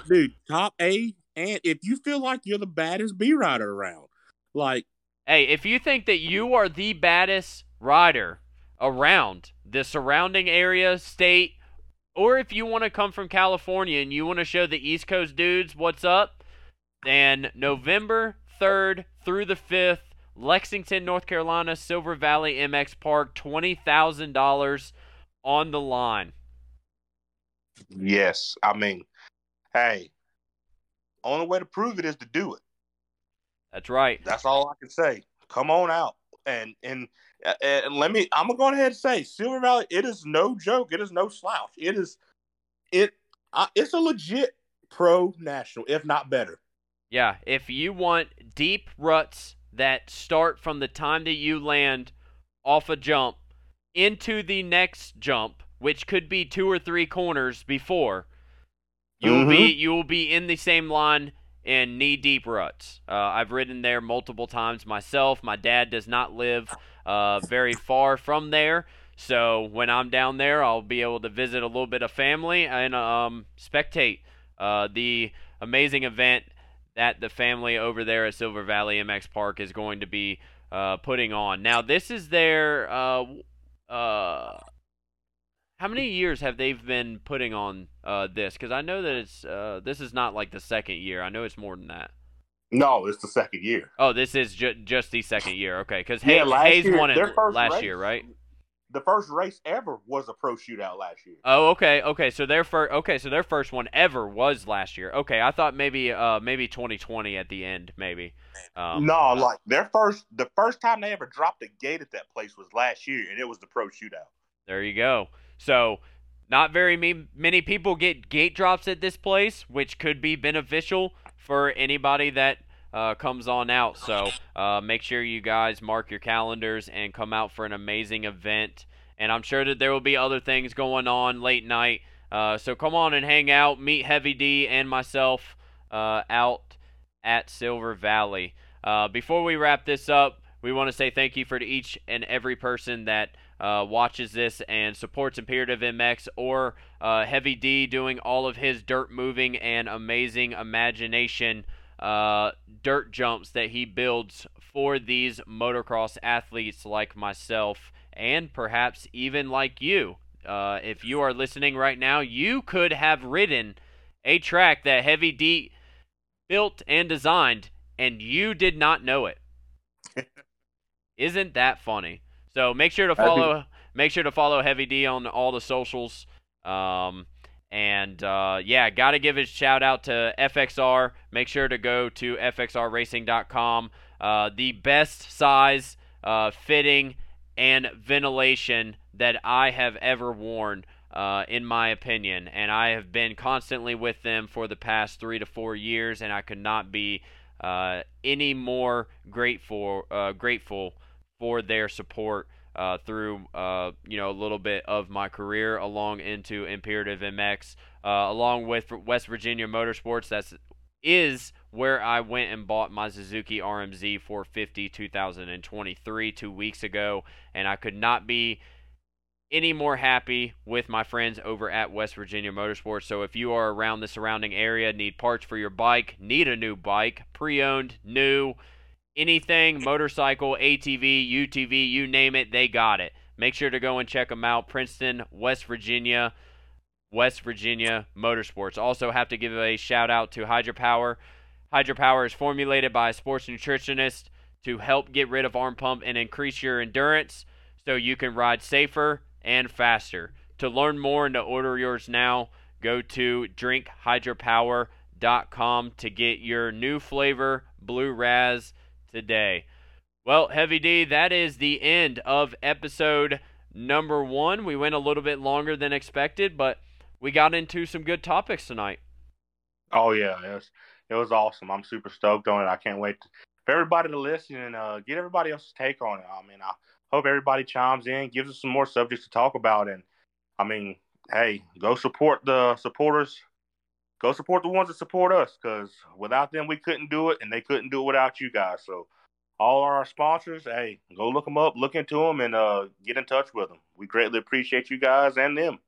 dude, top A. And if you feel like you're the baddest B rider around, like, hey, if you think that you are the baddest rider around the surrounding area, state, or if you want to come from California and you want to show the East Coast dudes what's up, then November 3rd through the 5th, Lexington, North Carolina, Silver Valley MX Park, $20,000 on the line. Yes, I mean, hey, only way to prove it is to do it. That's right. That's all I can say. Come on out. And let me, I'm going to go ahead and say, Silver Valley, it is no joke. It is no slouch. It is, it's a legit pro national, if not better. Yeah. If you want deep ruts that start from the time that you land off a jump into the next jump, which could be 2 or 3 corners before, you will be in the same line in knee-deep ruts. I've ridden there multiple times myself. My dad does not live very far from there, so when I'm down there, I'll be able to visit a little bit of family and spectate the amazing event that the family over there at Silver Valley MX Park is going to be putting on. Now, this is their How many years have they been putting on this? Because I know that it's this is not like the second year. I know it's more than that. No, it's the second year. Oh, this is just the second year. Okay, because Hayes, won it last year, right? The first race ever was a pro shootout last year. Oh, okay, okay. So their first, one ever was last year. Okay, I thought maybe maybe 2020 at the end, maybe. No, like the first time they ever dropped a gate at that place was last year, and it was the pro shootout. There you go. So, not very many people get gate drops at this place, which could be beneficial for anybody that comes on out. So, make sure you guys mark your calendars and come out for an amazing event. And I'm sure that there will be other things going on late night. So, come on and hang out. Meet Heavy D and myself out at Silver Valley. Before we wrap this up, we want to say thank you for each and every person that watches this and supports Imperative MX or Heavy D doing all of his dirt moving and amazing imagination dirt jumps that he builds for these motocross athletes like myself and perhaps even like you. If you are listening right now, you could have ridden a track that Heavy D built and designed, and you did not know it. Isn't that funny? So make sure to follow Heavy D on all the socials. Yeah, got to give a shout out to FXR. Make sure to go to fxrracing.com. The best size, fitting, and ventilation that I have ever worn, in my opinion. And I have been constantly with them for the past 3 to 4 years, and I could not be any more grateful for their support through a little bit of my career along into Imperative MX, along with West Virginia Motorsports. That is where I went and bought my Suzuki RMZ 450 2023 2 weeks ago, and I could not be any more happy with my friends over at West Virginia Motorsports. So if you are around the surrounding area, need parts for your bike, need a new bike, pre-owned, new, anything, motorcycle, ATV, UTV, you name it, they got it. Make sure to go and check them out. Princeton, West Virginia Motorsports. Also have to give a shout out to Hydropower. Hydropower is formulated by a sports nutritionist to help get rid of arm pump and increase your endurance so you can ride safer and faster. To learn more and to order yours now, go to drinkhydropower.com to get your new flavor, Blue Raz, today. Well, Heavy D, that is the end of episode number 1. We went a little bit longer than expected, but we got into some good topics tonight. Oh yeah, it was awesome. I'm super stoked on it. I can't wait for everybody to listen and get everybody else's take on it. I mean, I hope everybody chimes in, gives us some more subjects to talk about. And I mean, hey, go support the supporters. Go support the ones that support us, because without them, we couldn't do it, and they couldn't do it without you guys. So all our sponsors, hey, go look them up, look into them, and get in touch with them. We greatly appreciate you guys and them.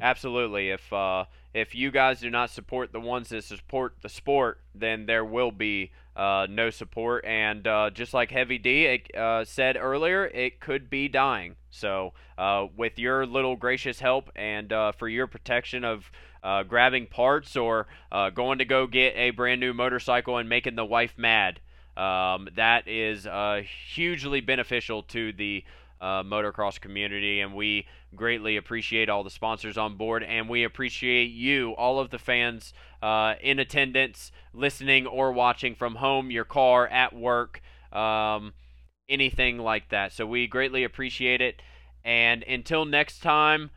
Absolutely. If you guys do not support the ones that support the sport, then there will be no support. And just like Heavy D said earlier, it could be dying. So with your little gracious help and for your protection of grabbing parts or going to go get a brand new motorcycle and making the wife mad. That is hugely beneficial to the motocross community, and we greatly appreciate all the sponsors on board, and we appreciate you, all of the fans in attendance, listening or watching from home, your car, at work, anything like that. So we greatly appreciate it, and until next time,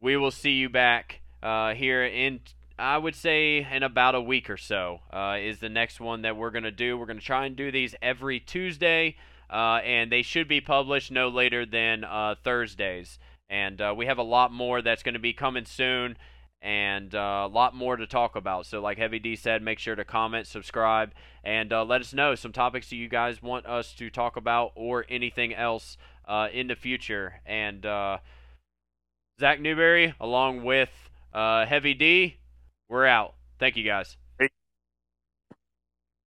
we will see you back. Here in, I would say, in about a week or so is the next one that we're going to do. We're going to try and do these every Tuesday, and they should be published no later than Thursdays. And we have a lot more that's going to be coming soon and a lot more to talk about. So like Heavy D said, make sure to comment, subscribe, and let us know some topics that you guys want us to talk about or anything else in the future. And Zach Newberry, along with Heavy D, we're out. Thank you, guys.